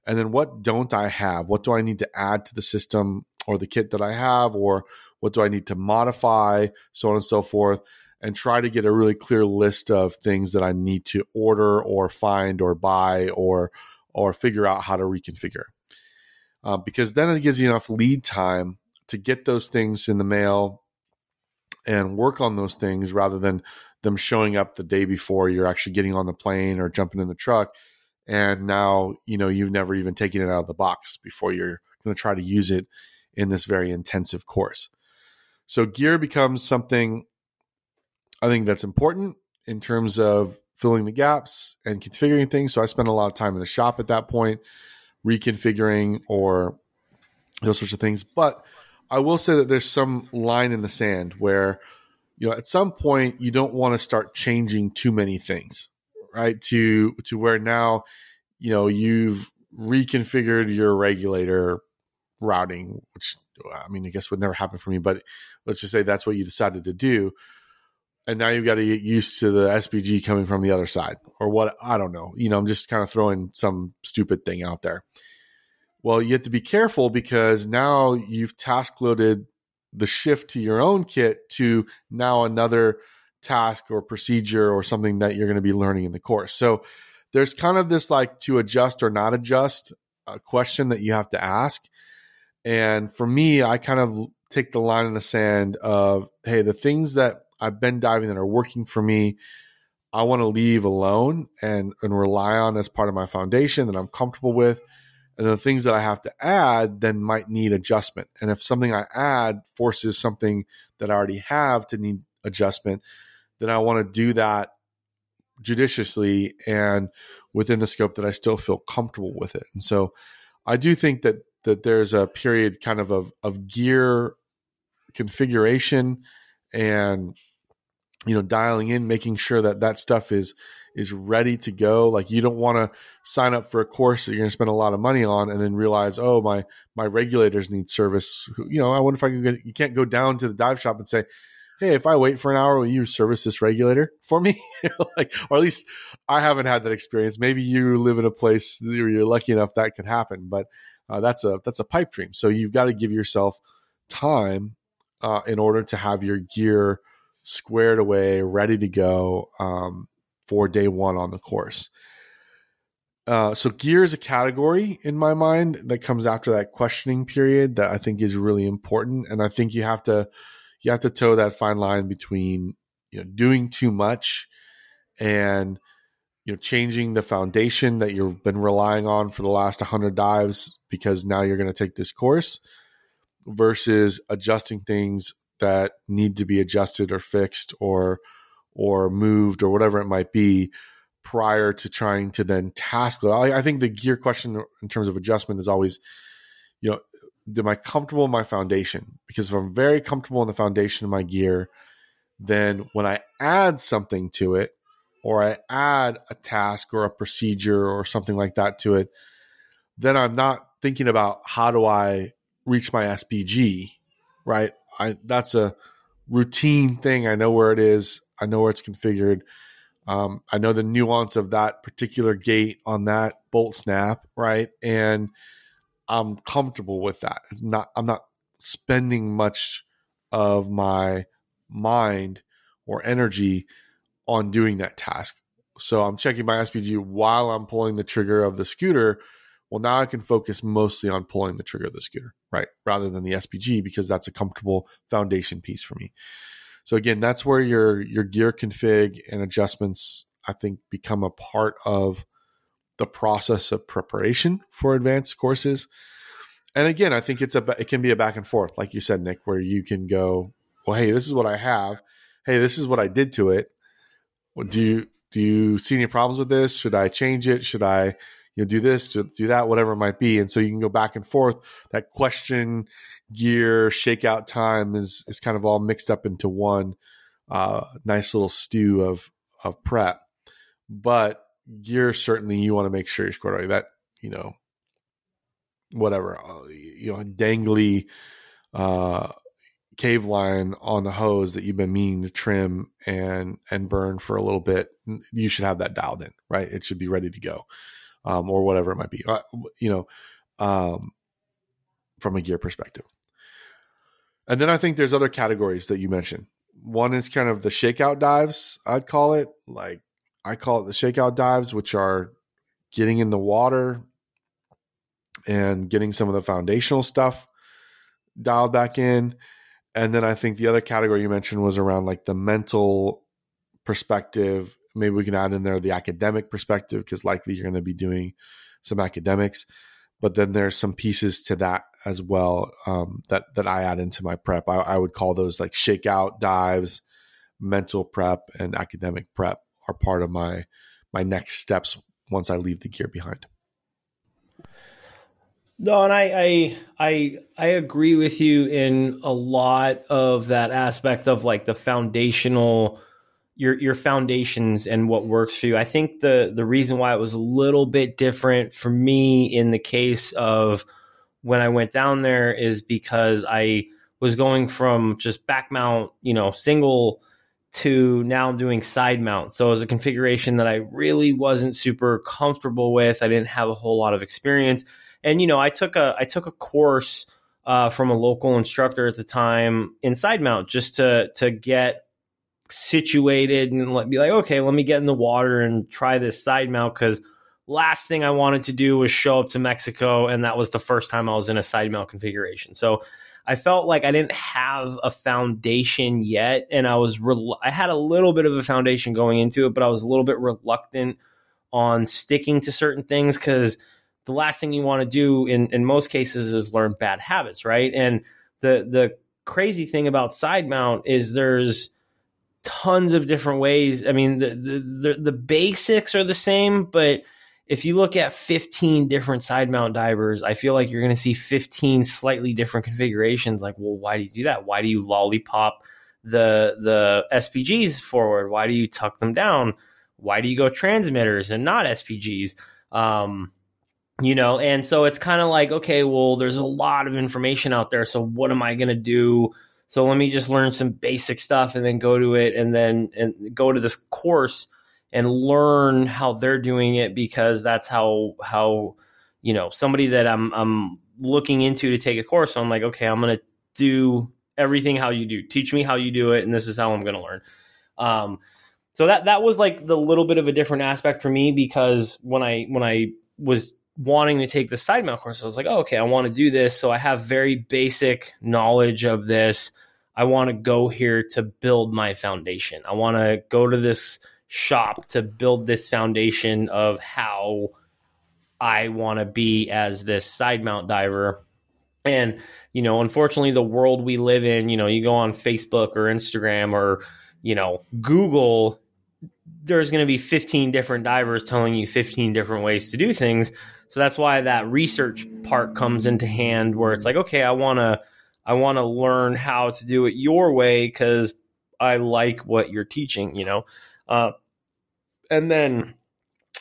And then what don't I have? What do I need to add to the system or the kit that I have? Or what do I need to modify? So on and so forth. And try to get a really clear list of things that I need to order or find or buy or or figure out how to reconfigure. Uh, because then it gives you enough lead time to get those things in the mail and work on those things rather than them showing up the day before you're actually getting on the plane or jumping in the truck. And now, you know, you've never even taken it out of the box before you're going to try to use it in this very intensive course. So gear becomes something I think that's important in terms of filling the gaps and configuring things. So I spend a lot of time in the shop at that point, reconfiguring or those sorts of things. But I will say that there's some line in the sand where, you know, at some point you don't want to start changing too many things, right? To, to where now, you know, you've reconfigured your regulator routing, which I mean, I guess would never happen for me, but let's just say that's what you decided to do. And now you've got to get used to the S P G coming from the other side or what, I don't know. You know, I'm just kind of throwing some stupid thing out there. Well, you have to be careful because now you've task loaded the shift to your own kit to now another task or procedure or something that you're going to be learning in the course. So there's kind of this like to adjust or not adjust a question that you have to ask. And for me, I kind of take the line in the sand of, hey, the things that I've been diving that are working for me, I want to leave alone and, and rely on as part of my foundation that I'm comfortable with. And the things that I have to add then might need adjustment. And if something I add forces something that I already have to need adjustment, then I want to do that judiciously and within the scope that I still feel comfortable with it. And so I do think that that there's a period kind of of, of gear configuration and you know, dialing in, making sure that that stuff is is ready to go. Like you don't want to sign up for a course that you're going to spend a lot of money on and then realize, oh, my my regulators need service. You know, I wonder if I can get, you can't go down to the dive shop and say, hey, if I wait for an hour, will you service this regulator for me? Like, or at least I haven't had that experience. Maybe you live in a place where you're lucky enough that could happen, but uh, that's a that's a pipe dream. So you've got to give yourself time uh, in order to have your gear squared away, ready to go um, for day one on the course. Uh, so gear is a category in my mind that comes after that questioning period that I think is really important. And I think you have to you have to toe that fine line between, you know, doing too much and, you know, changing the foundation that you've been relying on for the last one hundred dives because now you're going to take this course versus adjusting things that need to be adjusted or fixed or or moved or whatever it might be prior to trying to then task. I, I think the gear question in terms of adjustment is always, you know, am I comfortable in my foundation? Because if I'm very comfortable in the foundation of my gear, then when I add something to it or I add a task or a procedure or something like that to it, then I'm not thinking about how do I reach my S P G, right? I, that's a routine thing. I know where it is. I know where it's configured. Um, I know the nuance of that particular gate on that bolt snap, right? And I'm comfortable with that. Not, I'm not spending much of my mind or energy on doing that task. So I'm checking my S P G while I'm pulling the trigger of the scooter. Well, now I can focus mostly on pulling the trigger of the scooter, right? Rather than the S P G, because that's a comfortable foundation piece for me. So again, that's where your, your gear config and adjustments I think, become a part of the process of preparation for advanced courses. And again, I think it's a, it can be a back and forth, like you said, Nick, where you can go, well, hey, this is what I have. Hey, this is what I did to it. Well, do you, do you see any problems with this? Should I change it? Should I, you know, do this, do that, whatever it might be. And so you can go back and forth. That question, gear, shakeout time is, is kind of all mixed up into one uh, nice little stew of, of prep. But gear, certainly you want to make sure you're squared away. That, you know, whatever, you know, dangly uh, cave line on the hose that you've been meaning to trim and, and burn for a little bit, you should have that dialed in, right? It should be ready to go. Um, or whatever it might be, uh, you know, um, from a gear perspective. And then I think there's other categories that you mentioned. One is kind of the shakeout dives, I'd call it. Like I call it the shakeout dives, which are getting in the water and getting some of the foundational stuff dialed back in. And then I think the other category you mentioned was around like the mental perspective. Maybe we can add in there the academic perspective, because likely you're going to be doing some academics, but then there's some pieces to that as well um, that, that I add into my prep. I, I would call those like shakeout dives, mental prep, and academic prep are part of my, my next steps once I leave the gear behind. No, and I, I I I agree with you in a lot of that aspect of like the foundational, your your foundations and what works for you. I think the the reason why it was a little bit different for me in the case of when I went down there is because I was going from just back mount, you know, single to now I'm doing side mount. So it was a configuration that I really wasn't super comfortable with. I didn't have a whole lot of experience. And, you know, I took a I took a course uh, from a local instructor at the time in side mount just to to get situated and let, be like, okay, let me get in the water and try this side mount, because last thing I wanted to do was show up to Mexico, and that was the first time I was in a side mount configuration. So I felt like I didn't have a foundation yet, and I was rel- I had a little bit of a foundation going into it, but I was a little bit reluctant on sticking to certain things, because the last thing you want to do in, in most cases is learn bad habits, right? And the the crazy thing about side mount is there's tons of different ways. I mean, the, the, the, the basics are the same, but if you look at fifteen different side mount divers, I feel like you're going to see fifteen slightly different configurations. Like, well, why do you do that? Why do you lollipop the, the S P Gs forward? Why do you tuck them down? Why do you go transmitters and not S P Gs? Um, You know, and so it's kind of like, okay, well, there's a lot of information out there. So what am I going to do? So let me just learn some basic stuff and then go to it and then and go to this course and learn how they're doing it, because that's how, how you know, somebody that I'm I'm looking into to take a course. So I'm like, okay, I'm going to do everything how you do. Teach me how you do it, and this is how I'm going to learn. Um, so that that was like the little bit of a different aspect for me, because when I when I was wanting to take the side mount course, I was like, oh, okay, I want to do this. So I have very basic knowledge of this. I want to go here to build my foundation. I want to go to this shop to build this foundation of how I want to be as this side mount diver. And, you know, unfortunately the world we live in, you know, you go on Facebook or Instagram or, you know, Google, there's going to be fifteen different divers telling you fifteen different ways to do things. So that's why that research part comes into hand, where it's like, okay, I want to, I want to learn how to do it your way, 'cause I like what you're teaching, you know? Uh, and then,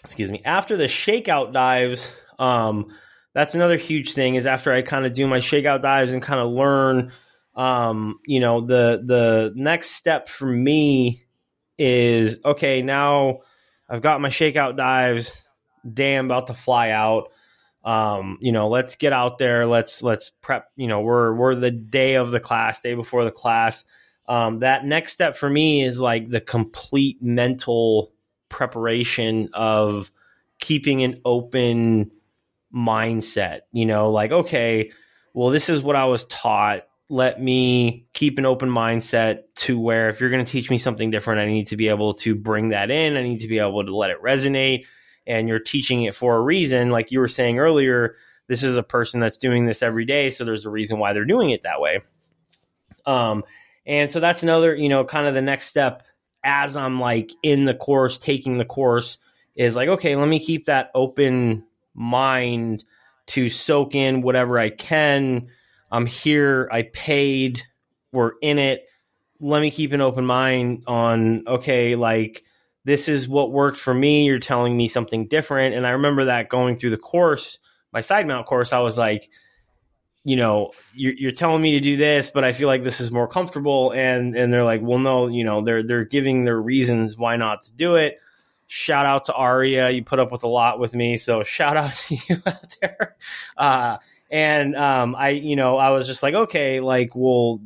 excuse me, after the shakeout dives, um, that's another huge thing, is after I kind of do my shakeout dives and kind of learn, um, you know, the, the next step for me is, okay, now I've got my shakeout dives. Damn, about to fly out. Um, you know, let's get out there. Let's let's prep. You know, we're we're the day of the class, day before the class. Um, that next step for me is like the complete mental preparation of keeping an open mindset. You know, like, okay, well, this is what I was taught. let me keep an open mindset to where if you're going to teach me something different, I need to be able to bring that in. I need to be able to let it resonate. And you're teaching it for a reason. Like you were saying earlier, this is a person that's doing this every day. So there's a reason why they're doing it that way. Um, and so that's another, you know, kind of the next step as I'm like in the course, taking the course is like, okay, let me keep that open mind to soak in whatever I can. I'm here. I paid. We're in it. Let me keep an open mind on, okay, like this is what worked for me. You're telling me something different. And I remember that going through the course, my side mount course, I was like, you know, you're, you're telling me to do this, but I feel like this is more comfortable. And and they're like, well, no, you know, they're they're giving their reasons why not to do it. Shout out to Aria. You put up with a lot with me. So shout out to you out there. Uh, and um, I, you know, I was just like, okay, like, well,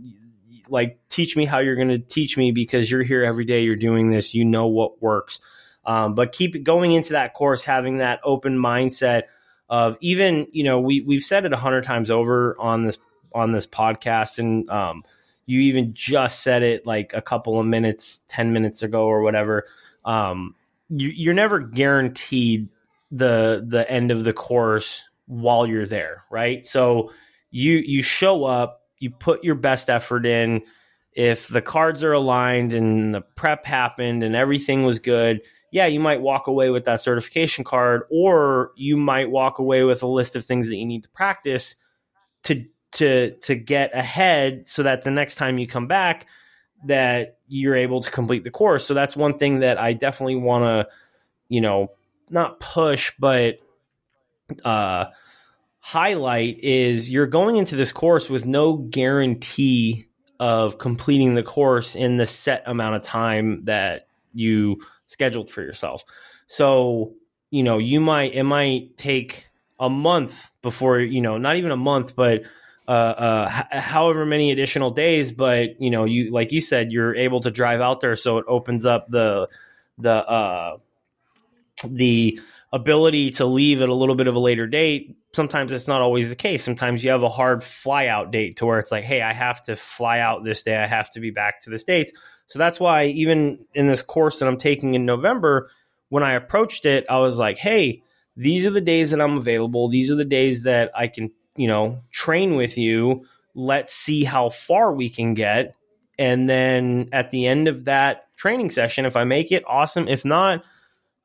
like teach me how you're going to teach me because you're here every day. You're doing this. You know what works. Um, but keep going into that course, having that open mindset of even, you know, we, we've said it a hundred times over on this, on this podcast. And um, you even just said it like a couple of minutes, ten minutes ago or whatever. Um, you, you're never guaranteed the, the end of the course while you're there. Right. So you, you show up, you put your best effort in. If the cards are aligned and the prep happened and everything was good, yeah, you might walk away with that certification card, or you might walk away with a list of things that you need to practice to to to get ahead so that the next time you come back that you're able to complete the course. So that's one thing that I definitely want to, you know, not push, but uh, highlight is you're going into this course with no guarantee of completing the course in the set amount of time that you scheduled for yourself. So, you know, you might, it might take a month before, you know, not even a month, but uh, uh, h- however many additional days. But, you know, you, like you said, you're able to drive out there. So it opens up the, the, uh, the ability to leave at a little bit of a later date. Sometimes it's not always the case. Sometimes you have a hard fly out date to where it's like, hey, I have to fly out this day. I have to be back to the States. So that's why even in this course that I'm taking in November, when I approached it, I was like, hey, these are the days that I'm available. These are the days that I can, you know, train with you. Let's see how far we can get. And then at the end of that training session, if I make it, awesome. If not,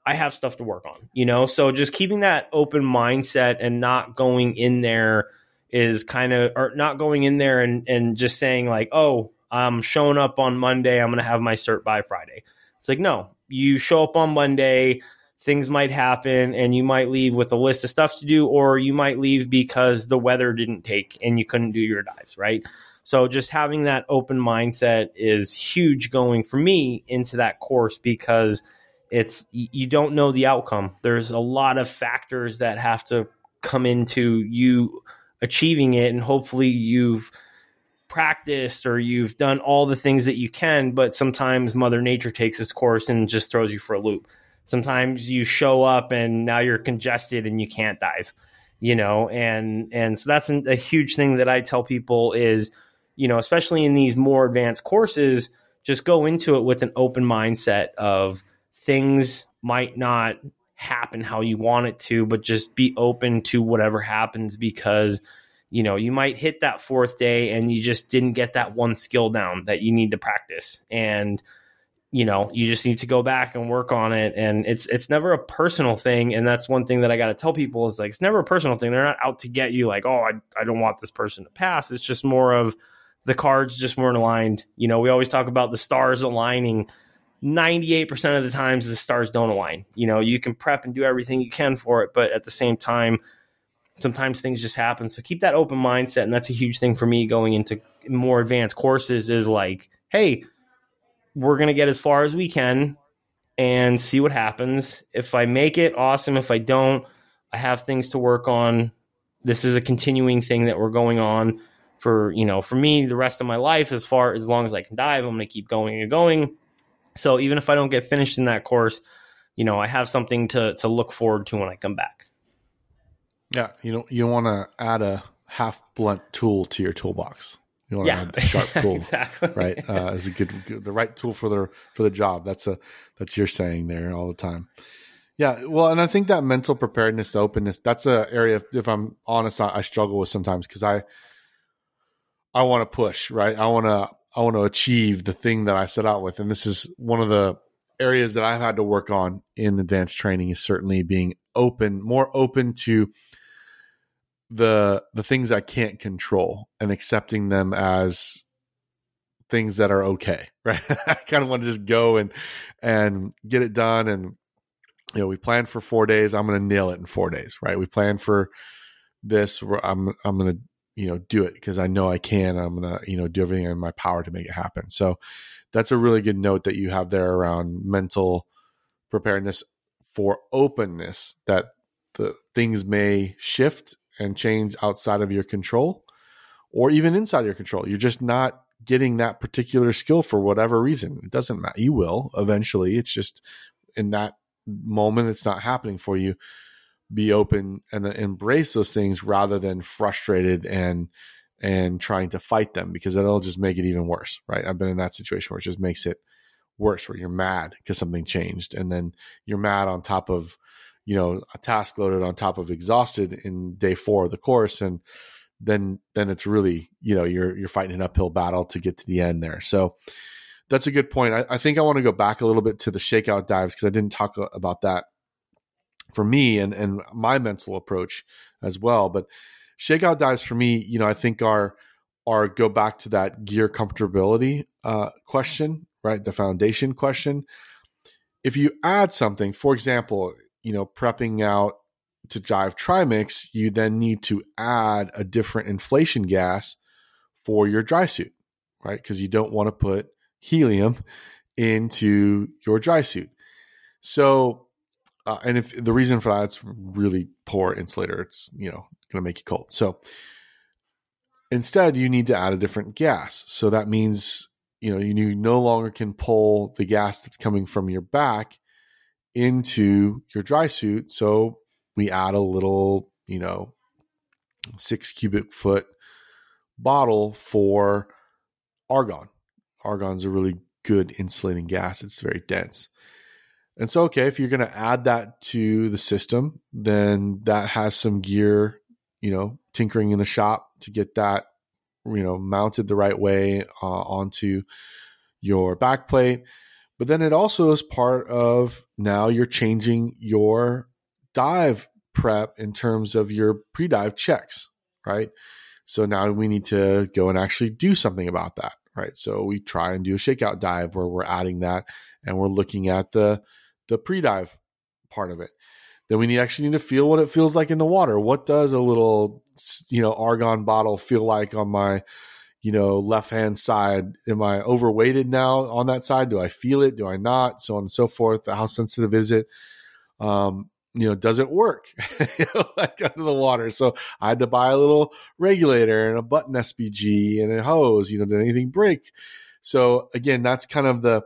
I have stuff to work on, you know? So just keeping that open mindset and not going in there is kind of, or not going in there and, and just saying like, oh, I'm showing up on Monday. I'm going to have my cert by Friday. It's like, no, you show up on Monday, things might happen and you might leave with a list of stuff to do, or you might leave because the weather didn't take and you couldn't do your dives. Right. So just having that open mindset is huge going for me into that course, because it's, you don't know the outcome. There's a lot of factors that have to come into you achieving it. And hopefully you've practiced or you've done all the things that you can, but sometimes Mother Nature takes its course and just throws you for a loop. Sometimes you show up and now you're congested and you can't dive, you know? And, and so that's a huge thing that I tell people is, you know, especially in these more advanced courses, just go into it with an open mindset of things might not happen how you want it to, but just be open to whatever happens, because you know, you might hit that fourth day and you just didn't get that one skill down that you need to practice. And, you know, you just need to go back and work on it. And it's, it's never a personal thing. And that's one thing that I got to tell people is like, it's never a personal thing. They're not out to get you like, oh, I, I don't want this person to pass. It's just more of the cards just weren't aligned. You know, we always talk about the stars aligning. ninety-eight percent of the times the stars don't align. You know, you can prep and do everything you can for it, but at the same time, sometimes things just happen. So keep that open mindset. And that's a huge thing for me going into more advanced courses is like, hey, we're going to get as far as we can and see what happens. If I make it, awesome. If I don't, I have things to work on. This is a continuing thing that we're going on for, you know, for me, the rest of my life, as far as long as I can dive, I'm going to keep going and going. So even if I don't get finished in that course, you know, I have something to to look forward to when I come back. Yeah, you don't you don't want to add a half blunt tool to your toolbox. You want to yeah. have the sharp tool, exactly. right? Uh, is a good, good, the right tool for their for the job. That's a that's your saying there all the time. Yeah, well, and I think that mental preparedness, the openness, that's an area. If, if I'm honest, I, I struggle with sometimes because I I want to push, right? I want to I want to achieve the thing that I set out with, and this is one of the areas that I've had to work on in advanced training is certainly being open, more open to the the things I can't control and accepting them as things that are okay, right? I kind of want to just go and and get it done. And, you know, we planned for four days. I'm going to nail it in four days, right? We planned for this. I'm I'm going to, you know, do it because I know I can. I'm going to, you know, do everything in my power to make it happen. So that's a really good note that you have there around mental preparedness for openness, that the things may shift and change outside of your control or even inside your control. You're just not getting that particular skill for whatever reason. It doesn't matter. You will eventually. It's just in that moment, it's not happening for you. Be open and embrace those things rather than frustrated and, and trying to fight them, because that'll just make it even worse, right? I've been in that situation where it just makes it worse, where you're mad because something changed. And then you're mad on top of, you know, a task loaded on top of exhausted in day four of the course. And then, then it's really, you know, you're, you're fighting an uphill battle to get to the end there. So that's a good point. I, I think I want to go back a little bit to the shakeout dives, because I didn't talk about that for me and, and my mental approach as well. But shakeout dives for me, you know, I think are, are go back to that gear comfortability uh, question, right? The foundation question. If you add something, for example, you know, prepping out to dive trimix, you then need to add a different inflation gas for your dry suit, right? Because you don't want to put helium into your dry suit. So, uh, and if the reason for that, it's really poor insulator. It's, you know, going to make you cold. So instead you need to add a different gas. So that means, you know, you, you no longer can pull the gas that's coming from your back into your dry suit. So we add a little, you know, six cubic foot bottle for argon. Argon's a really good insulating gas. It's very dense. And so, okay, if you're going to add that to the system, then that has some gear, you know, tinkering in the shop to get that, you know, mounted the right way uh, onto your back plate. But then it also is part of, now you're changing your dive prep in terms of your pre-dive checks, right? So now we need to go and actually do something about that, right? So we try and do a shakeout dive where we're adding that and we're looking at the, the pre-dive part of it. Then we need, actually need to feel what it feels like in the water. What does a little, you know, argon bottle feel like on my, you know, left-hand side? Am I overweighted now on that side? Do I feel it? Do I not? So on and so forth. How sensitive is it? Um, you know, does it work? you know, like under the water. So I had to buy a little regulator and a button S P G and a hose. You know, did anything break? So again, that's kind of the,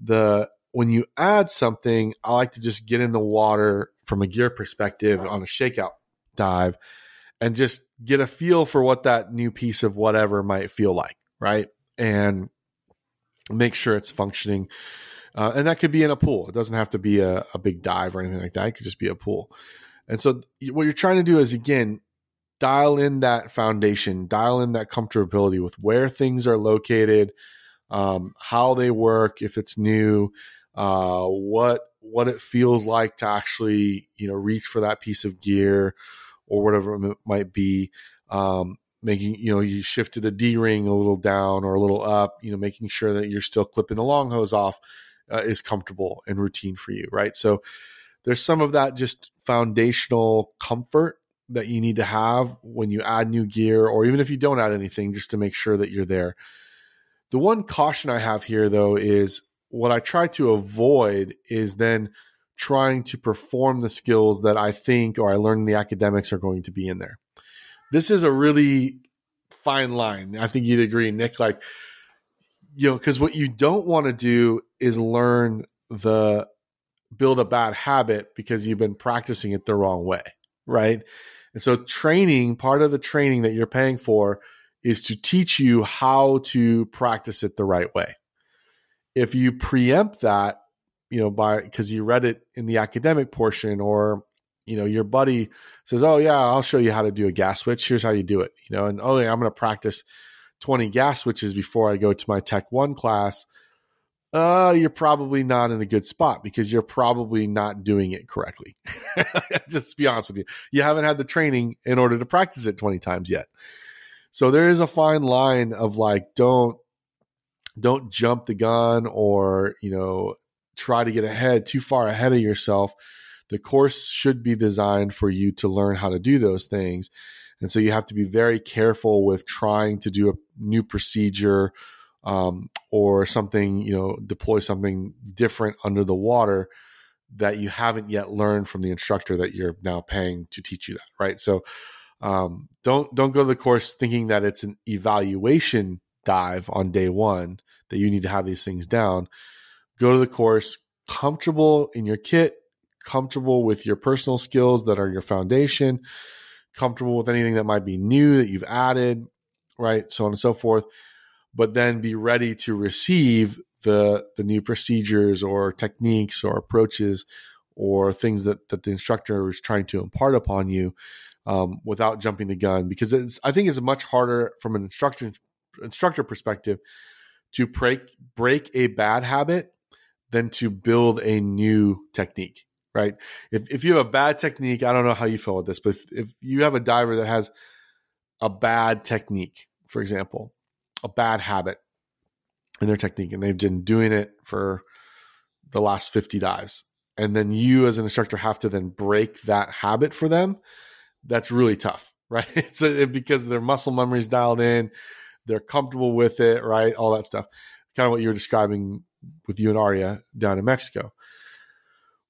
the, when you add something, I like to just get in the water from a gear perspective on a shakeout dive and just get a feel for what that new piece of whatever might feel like, right? And make sure it's functioning. Uh, and that could be in a pool. It doesn't have to be a, a big dive or anything like that. It could just be a pool. And so what you're trying to do is, again, dial in that foundation, dial in that comfortability with where things are located, um, how they work, if it's new, uh, what what it feels like to actually, you know, reach for that piece of gear, or whatever it might be, um, making, you know, you shifted a D-ring a little down or a little up, you know, making sure that you're still clipping the long hose off uh, is comfortable and routine for you, right? So there's some of that just foundational comfort that you need to have when you add new gear, or even if you don't add anything, just to make sure that you're there. The one caution I have here, though, is what I try to avoid is then trying to perform the skills that I think, or I learned in the academics, are going to be in there. This is a really fine line. I think you'd agree, Nick, like, you know, because what you don't want to do is learn the build a bad habit because you've been practicing it the wrong way, right? And so training, part of the training that you're paying for is to teach you how to practice it the right way. If you preempt that, you know, by because you read it in the academic portion, or you know, your buddy says, "Oh yeah, I'll show you how to do a gas switch. Here's how you do it." You know, and oh yeah, I'm going to practice twenty gas switches before I go to my Tech One class. Uh, you're probably not in a good spot because you're probably not doing it correctly. Just to be honest with you, you haven't had the training in order to practice it twenty times yet. So there is a fine line of like, don't don't jump the gun, or you know, try to get ahead too far ahead of yourself. The course should be designed for you to learn how to do those things. And so you have to be very careful with trying to do a new procedure um, or something, you know, deploy something different under the water that you haven't yet learned from the instructor that you're now paying to teach you that, right? So um, don't don't go to the course thinking that it's an evaluation dive on day one, that you need to have these things down. Go to the course comfortable in your kit, comfortable with your personal skills that are your foundation, comfortable with anything that might be new that you've added, right? So on and so forth. But then be ready to receive the the new procedures or techniques or approaches or things that, that the instructor is trying to impart upon you um, without jumping the gun. Because it's, I think it's much harder from an instructor instructor perspective to break break a bad habit than to build a new technique, right? If if you have a bad technique, I don't know how you feel with this, but if, if you have a diver that has a bad technique, for example, a bad habit in their technique, and they've been doing it for the last fifty dives, and then you as an instructor have to then break that habit for them, that's really tough, right? It's a, it, because their muscle memory is dialed in, they're comfortable with it, right? All that stuff. Kind of what you were describing with you and Aria down in Mexico.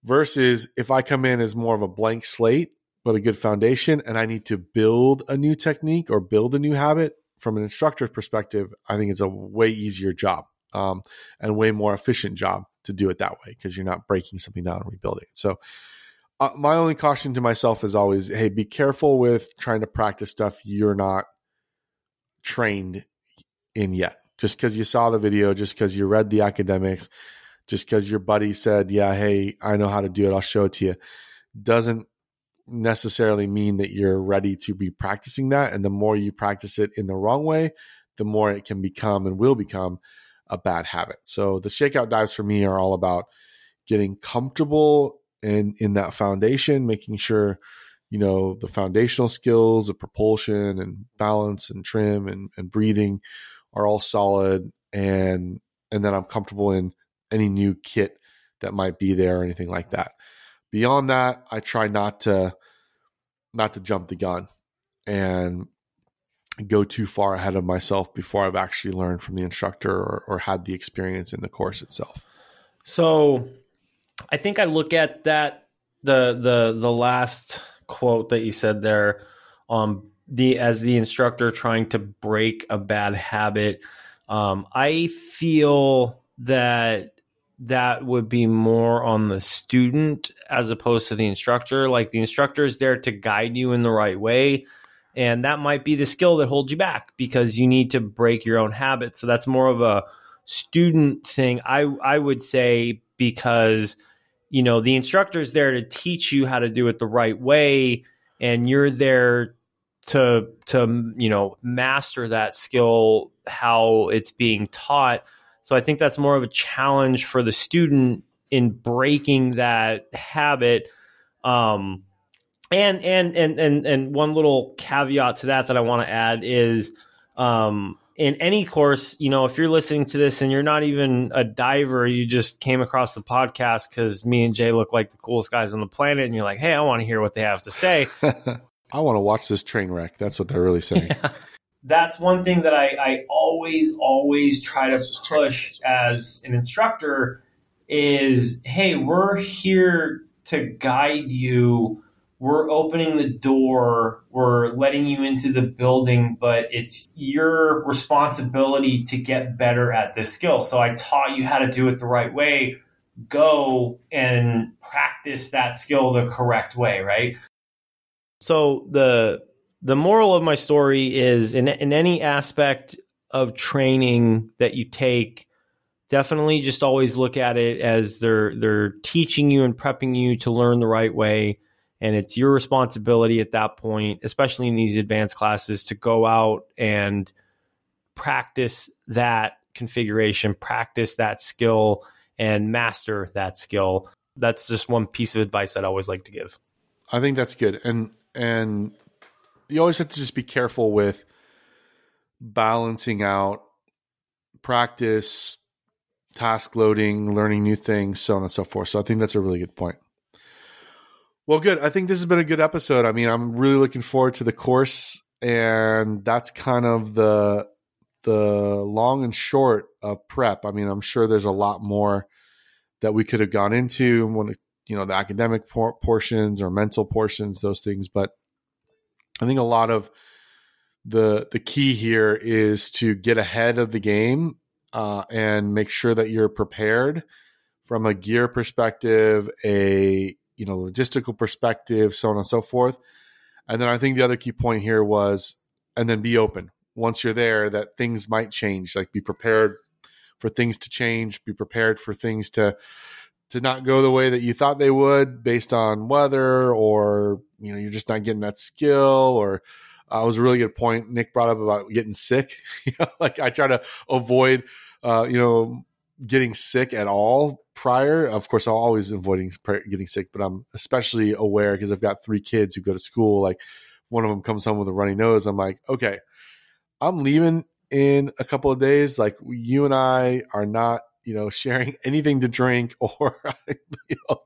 Versus if I come in as more of a blank slate, but a good foundation, and I need to build a new technique or build a new habit, from an instructor's perspective, I think it's a way easier job um, and way more efficient job to do it that way, because you're not breaking something down and rebuilding it. So uh, my only caution to myself is always, hey, be careful with trying to practice stuff you're not trained in yet. Just because you saw the video, just because you read the academics, just because your buddy said, yeah, hey, I know how to do it, I'll show it to you, doesn't necessarily mean that you're ready to be practicing that. And the more you practice it in the wrong way, the more it can become and will become a bad habit. So the shakeout dives for me are all about getting comfortable and in that foundation, making sure, you know, the foundational skills of propulsion and balance and trim and, and breathing are all solid. And, and then I'm comfortable in any new kit that might be there or anything like that. Beyond that, I try not to, not to jump the gun and go too far ahead of myself before I've actually learned from the instructor or, or had the experience in the course itself. So I think I look at that, the, the, the last quote that you said there, um, the, as the instructor trying to break a bad habit. Um, I feel that that would be more on the student as opposed to the instructor. Like, the instructor is there to guide you in the right way. And that might be the skill that holds you back, because you need to break your own habits. So that's more of a student thing, I, I would say, because, you know, the instructor is there to teach you how to do it the right way. And you're there to, to, you know, master that skill, how it's being taught. So I think that's more of a challenge for the student in breaking that habit. Um, and, and, and, and, and one little caveat to that that I want to add is um, in any course, you know, if you're listening to this and you're not even a diver, you just came across the podcast because me and Jay look like the coolest guys on the planet, and you're like, hey, I want to hear what they have to say. I want to watch this train wreck. That's what they're really saying. Yeah. That's one thing that I, I always, always try to push as an instructor is, hey, we're here to guide you. We're opening the door. We're letting you into the building, but it's your responsibility to get better at this skill. So I taught you how to do it the right way. Go and practice that skill the correct way, right? So the the moral of my story is in, in any aspect of training that you take, definitely just always look at it as they're, they're teaching you and prepping you to learn the right way. And it's your responsibility at that point, especially in these advanced classes, to go out and practice that configuration, practice that skill, and master that skill. That's just one piece of advice that I always like to give. I think that's good. And, and you always have to just be careful with balancing out practice, task loading, learning new things, so on and so forth. So I think that's a really good point. Well, good. I think this has been a good episode. I mean, I'm really looking forward to the course, and that's kind of the the long and short of prep. I mean, I'm sure there's a lot more that we could have gone into, when, you know, the academic por- portions or mental portions, those things. But I think a lot of the the key here is to get ahead of the game uh, and make sure that you're prepared from a gear perspective, a you know, logistical perspective, so on and so forth. And then I think the other key point here was, and then be open once you're there that things might change, like be prepared for things to change, be prepared for things to, to not go the way that you thought they would based on weather, or, you know, you're just not getting that skill, or uh, it was a really good point Nick brought up about getting sick. You know, like I try to avoid, uh, you know, getting sick at all prior. Of course, I'm always avoiding getting sick, but I'm especially aware because I've got three kids who go to school. Like one of them comes home with a runny nose. I'm like, okay, I'm leaving in a couple of days. Like you and I are not, you know, sharing anything to drink or, you know,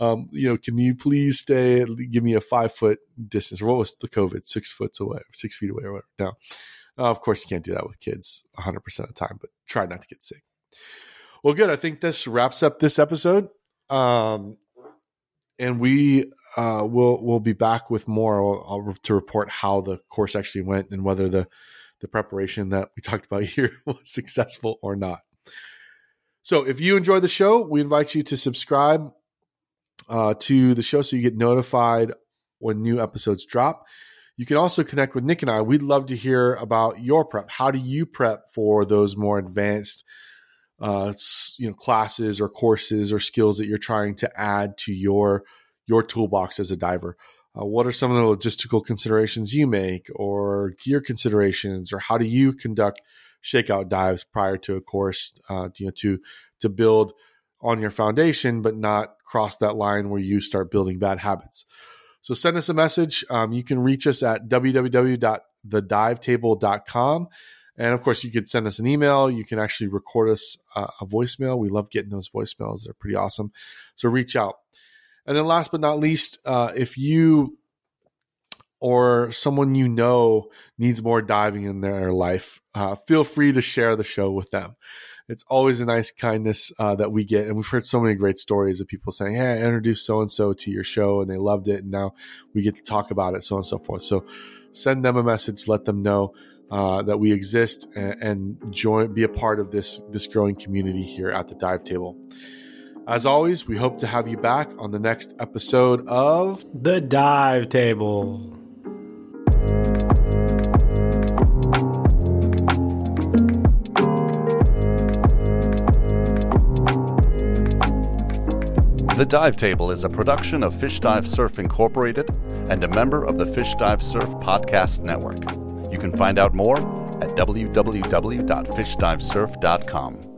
um, you know, can you please stay, give me a five foot distance, or what was the COVID, six foot away, six feet away or whatever. Now, uh, of course you can't do that with kids a hundred percent of the time, but try not to get sick. Well, good. I think this wraps up this episode, um, and we uh, will we'll be back with more I'll, I'll, to report how the course actually went and whether the, the preparation that we talked about here was successful or not. So if you enjoy the show, we invite you to subscribe uh, to the show so you get notified when new episodes drop. You can also connect with Nick and I. We'd love to hear about your prep. How do you prep for those more advanced Uh, you know, classes or courses or skills that you're trying to add to your your toolbox as a diver? Uh, what are some of the logistical considerations you make, or gear considerations, or how do you conduct shakeout dives prior to a course? Uh, you know, to to build on your foundation, but not cross that line where you start building bad habits. So send us a message. Um, you can reach us at w w w dot the dive table dot com. And of course, you could send us an email. You can actually record us uh, a voicemail. We love getting those voicemails. They're pretty awesome. So reach out. And then last but not least, uh, if you or someone you know needs more diving in their life, uh, feel free to share the show with them. It's always a nice kindness uh, that we get. And we've heard so many great stories of people saying, hey, I introduced so-and-so to your show and they loved it. And now we get to talk about it, so on and so forth. So send them a message. Let them know Uh, that we exist and, and join, be a part of this this growing community here at the Dive Table. As always, we hope to have you back on the next episode of The Dive Table. The Dive Table is a production of Fish Dive Surf Incorporated and a member of the Fish Dive Surf Podcast Network. You can find out more at w w w dot fish dive surf dot com.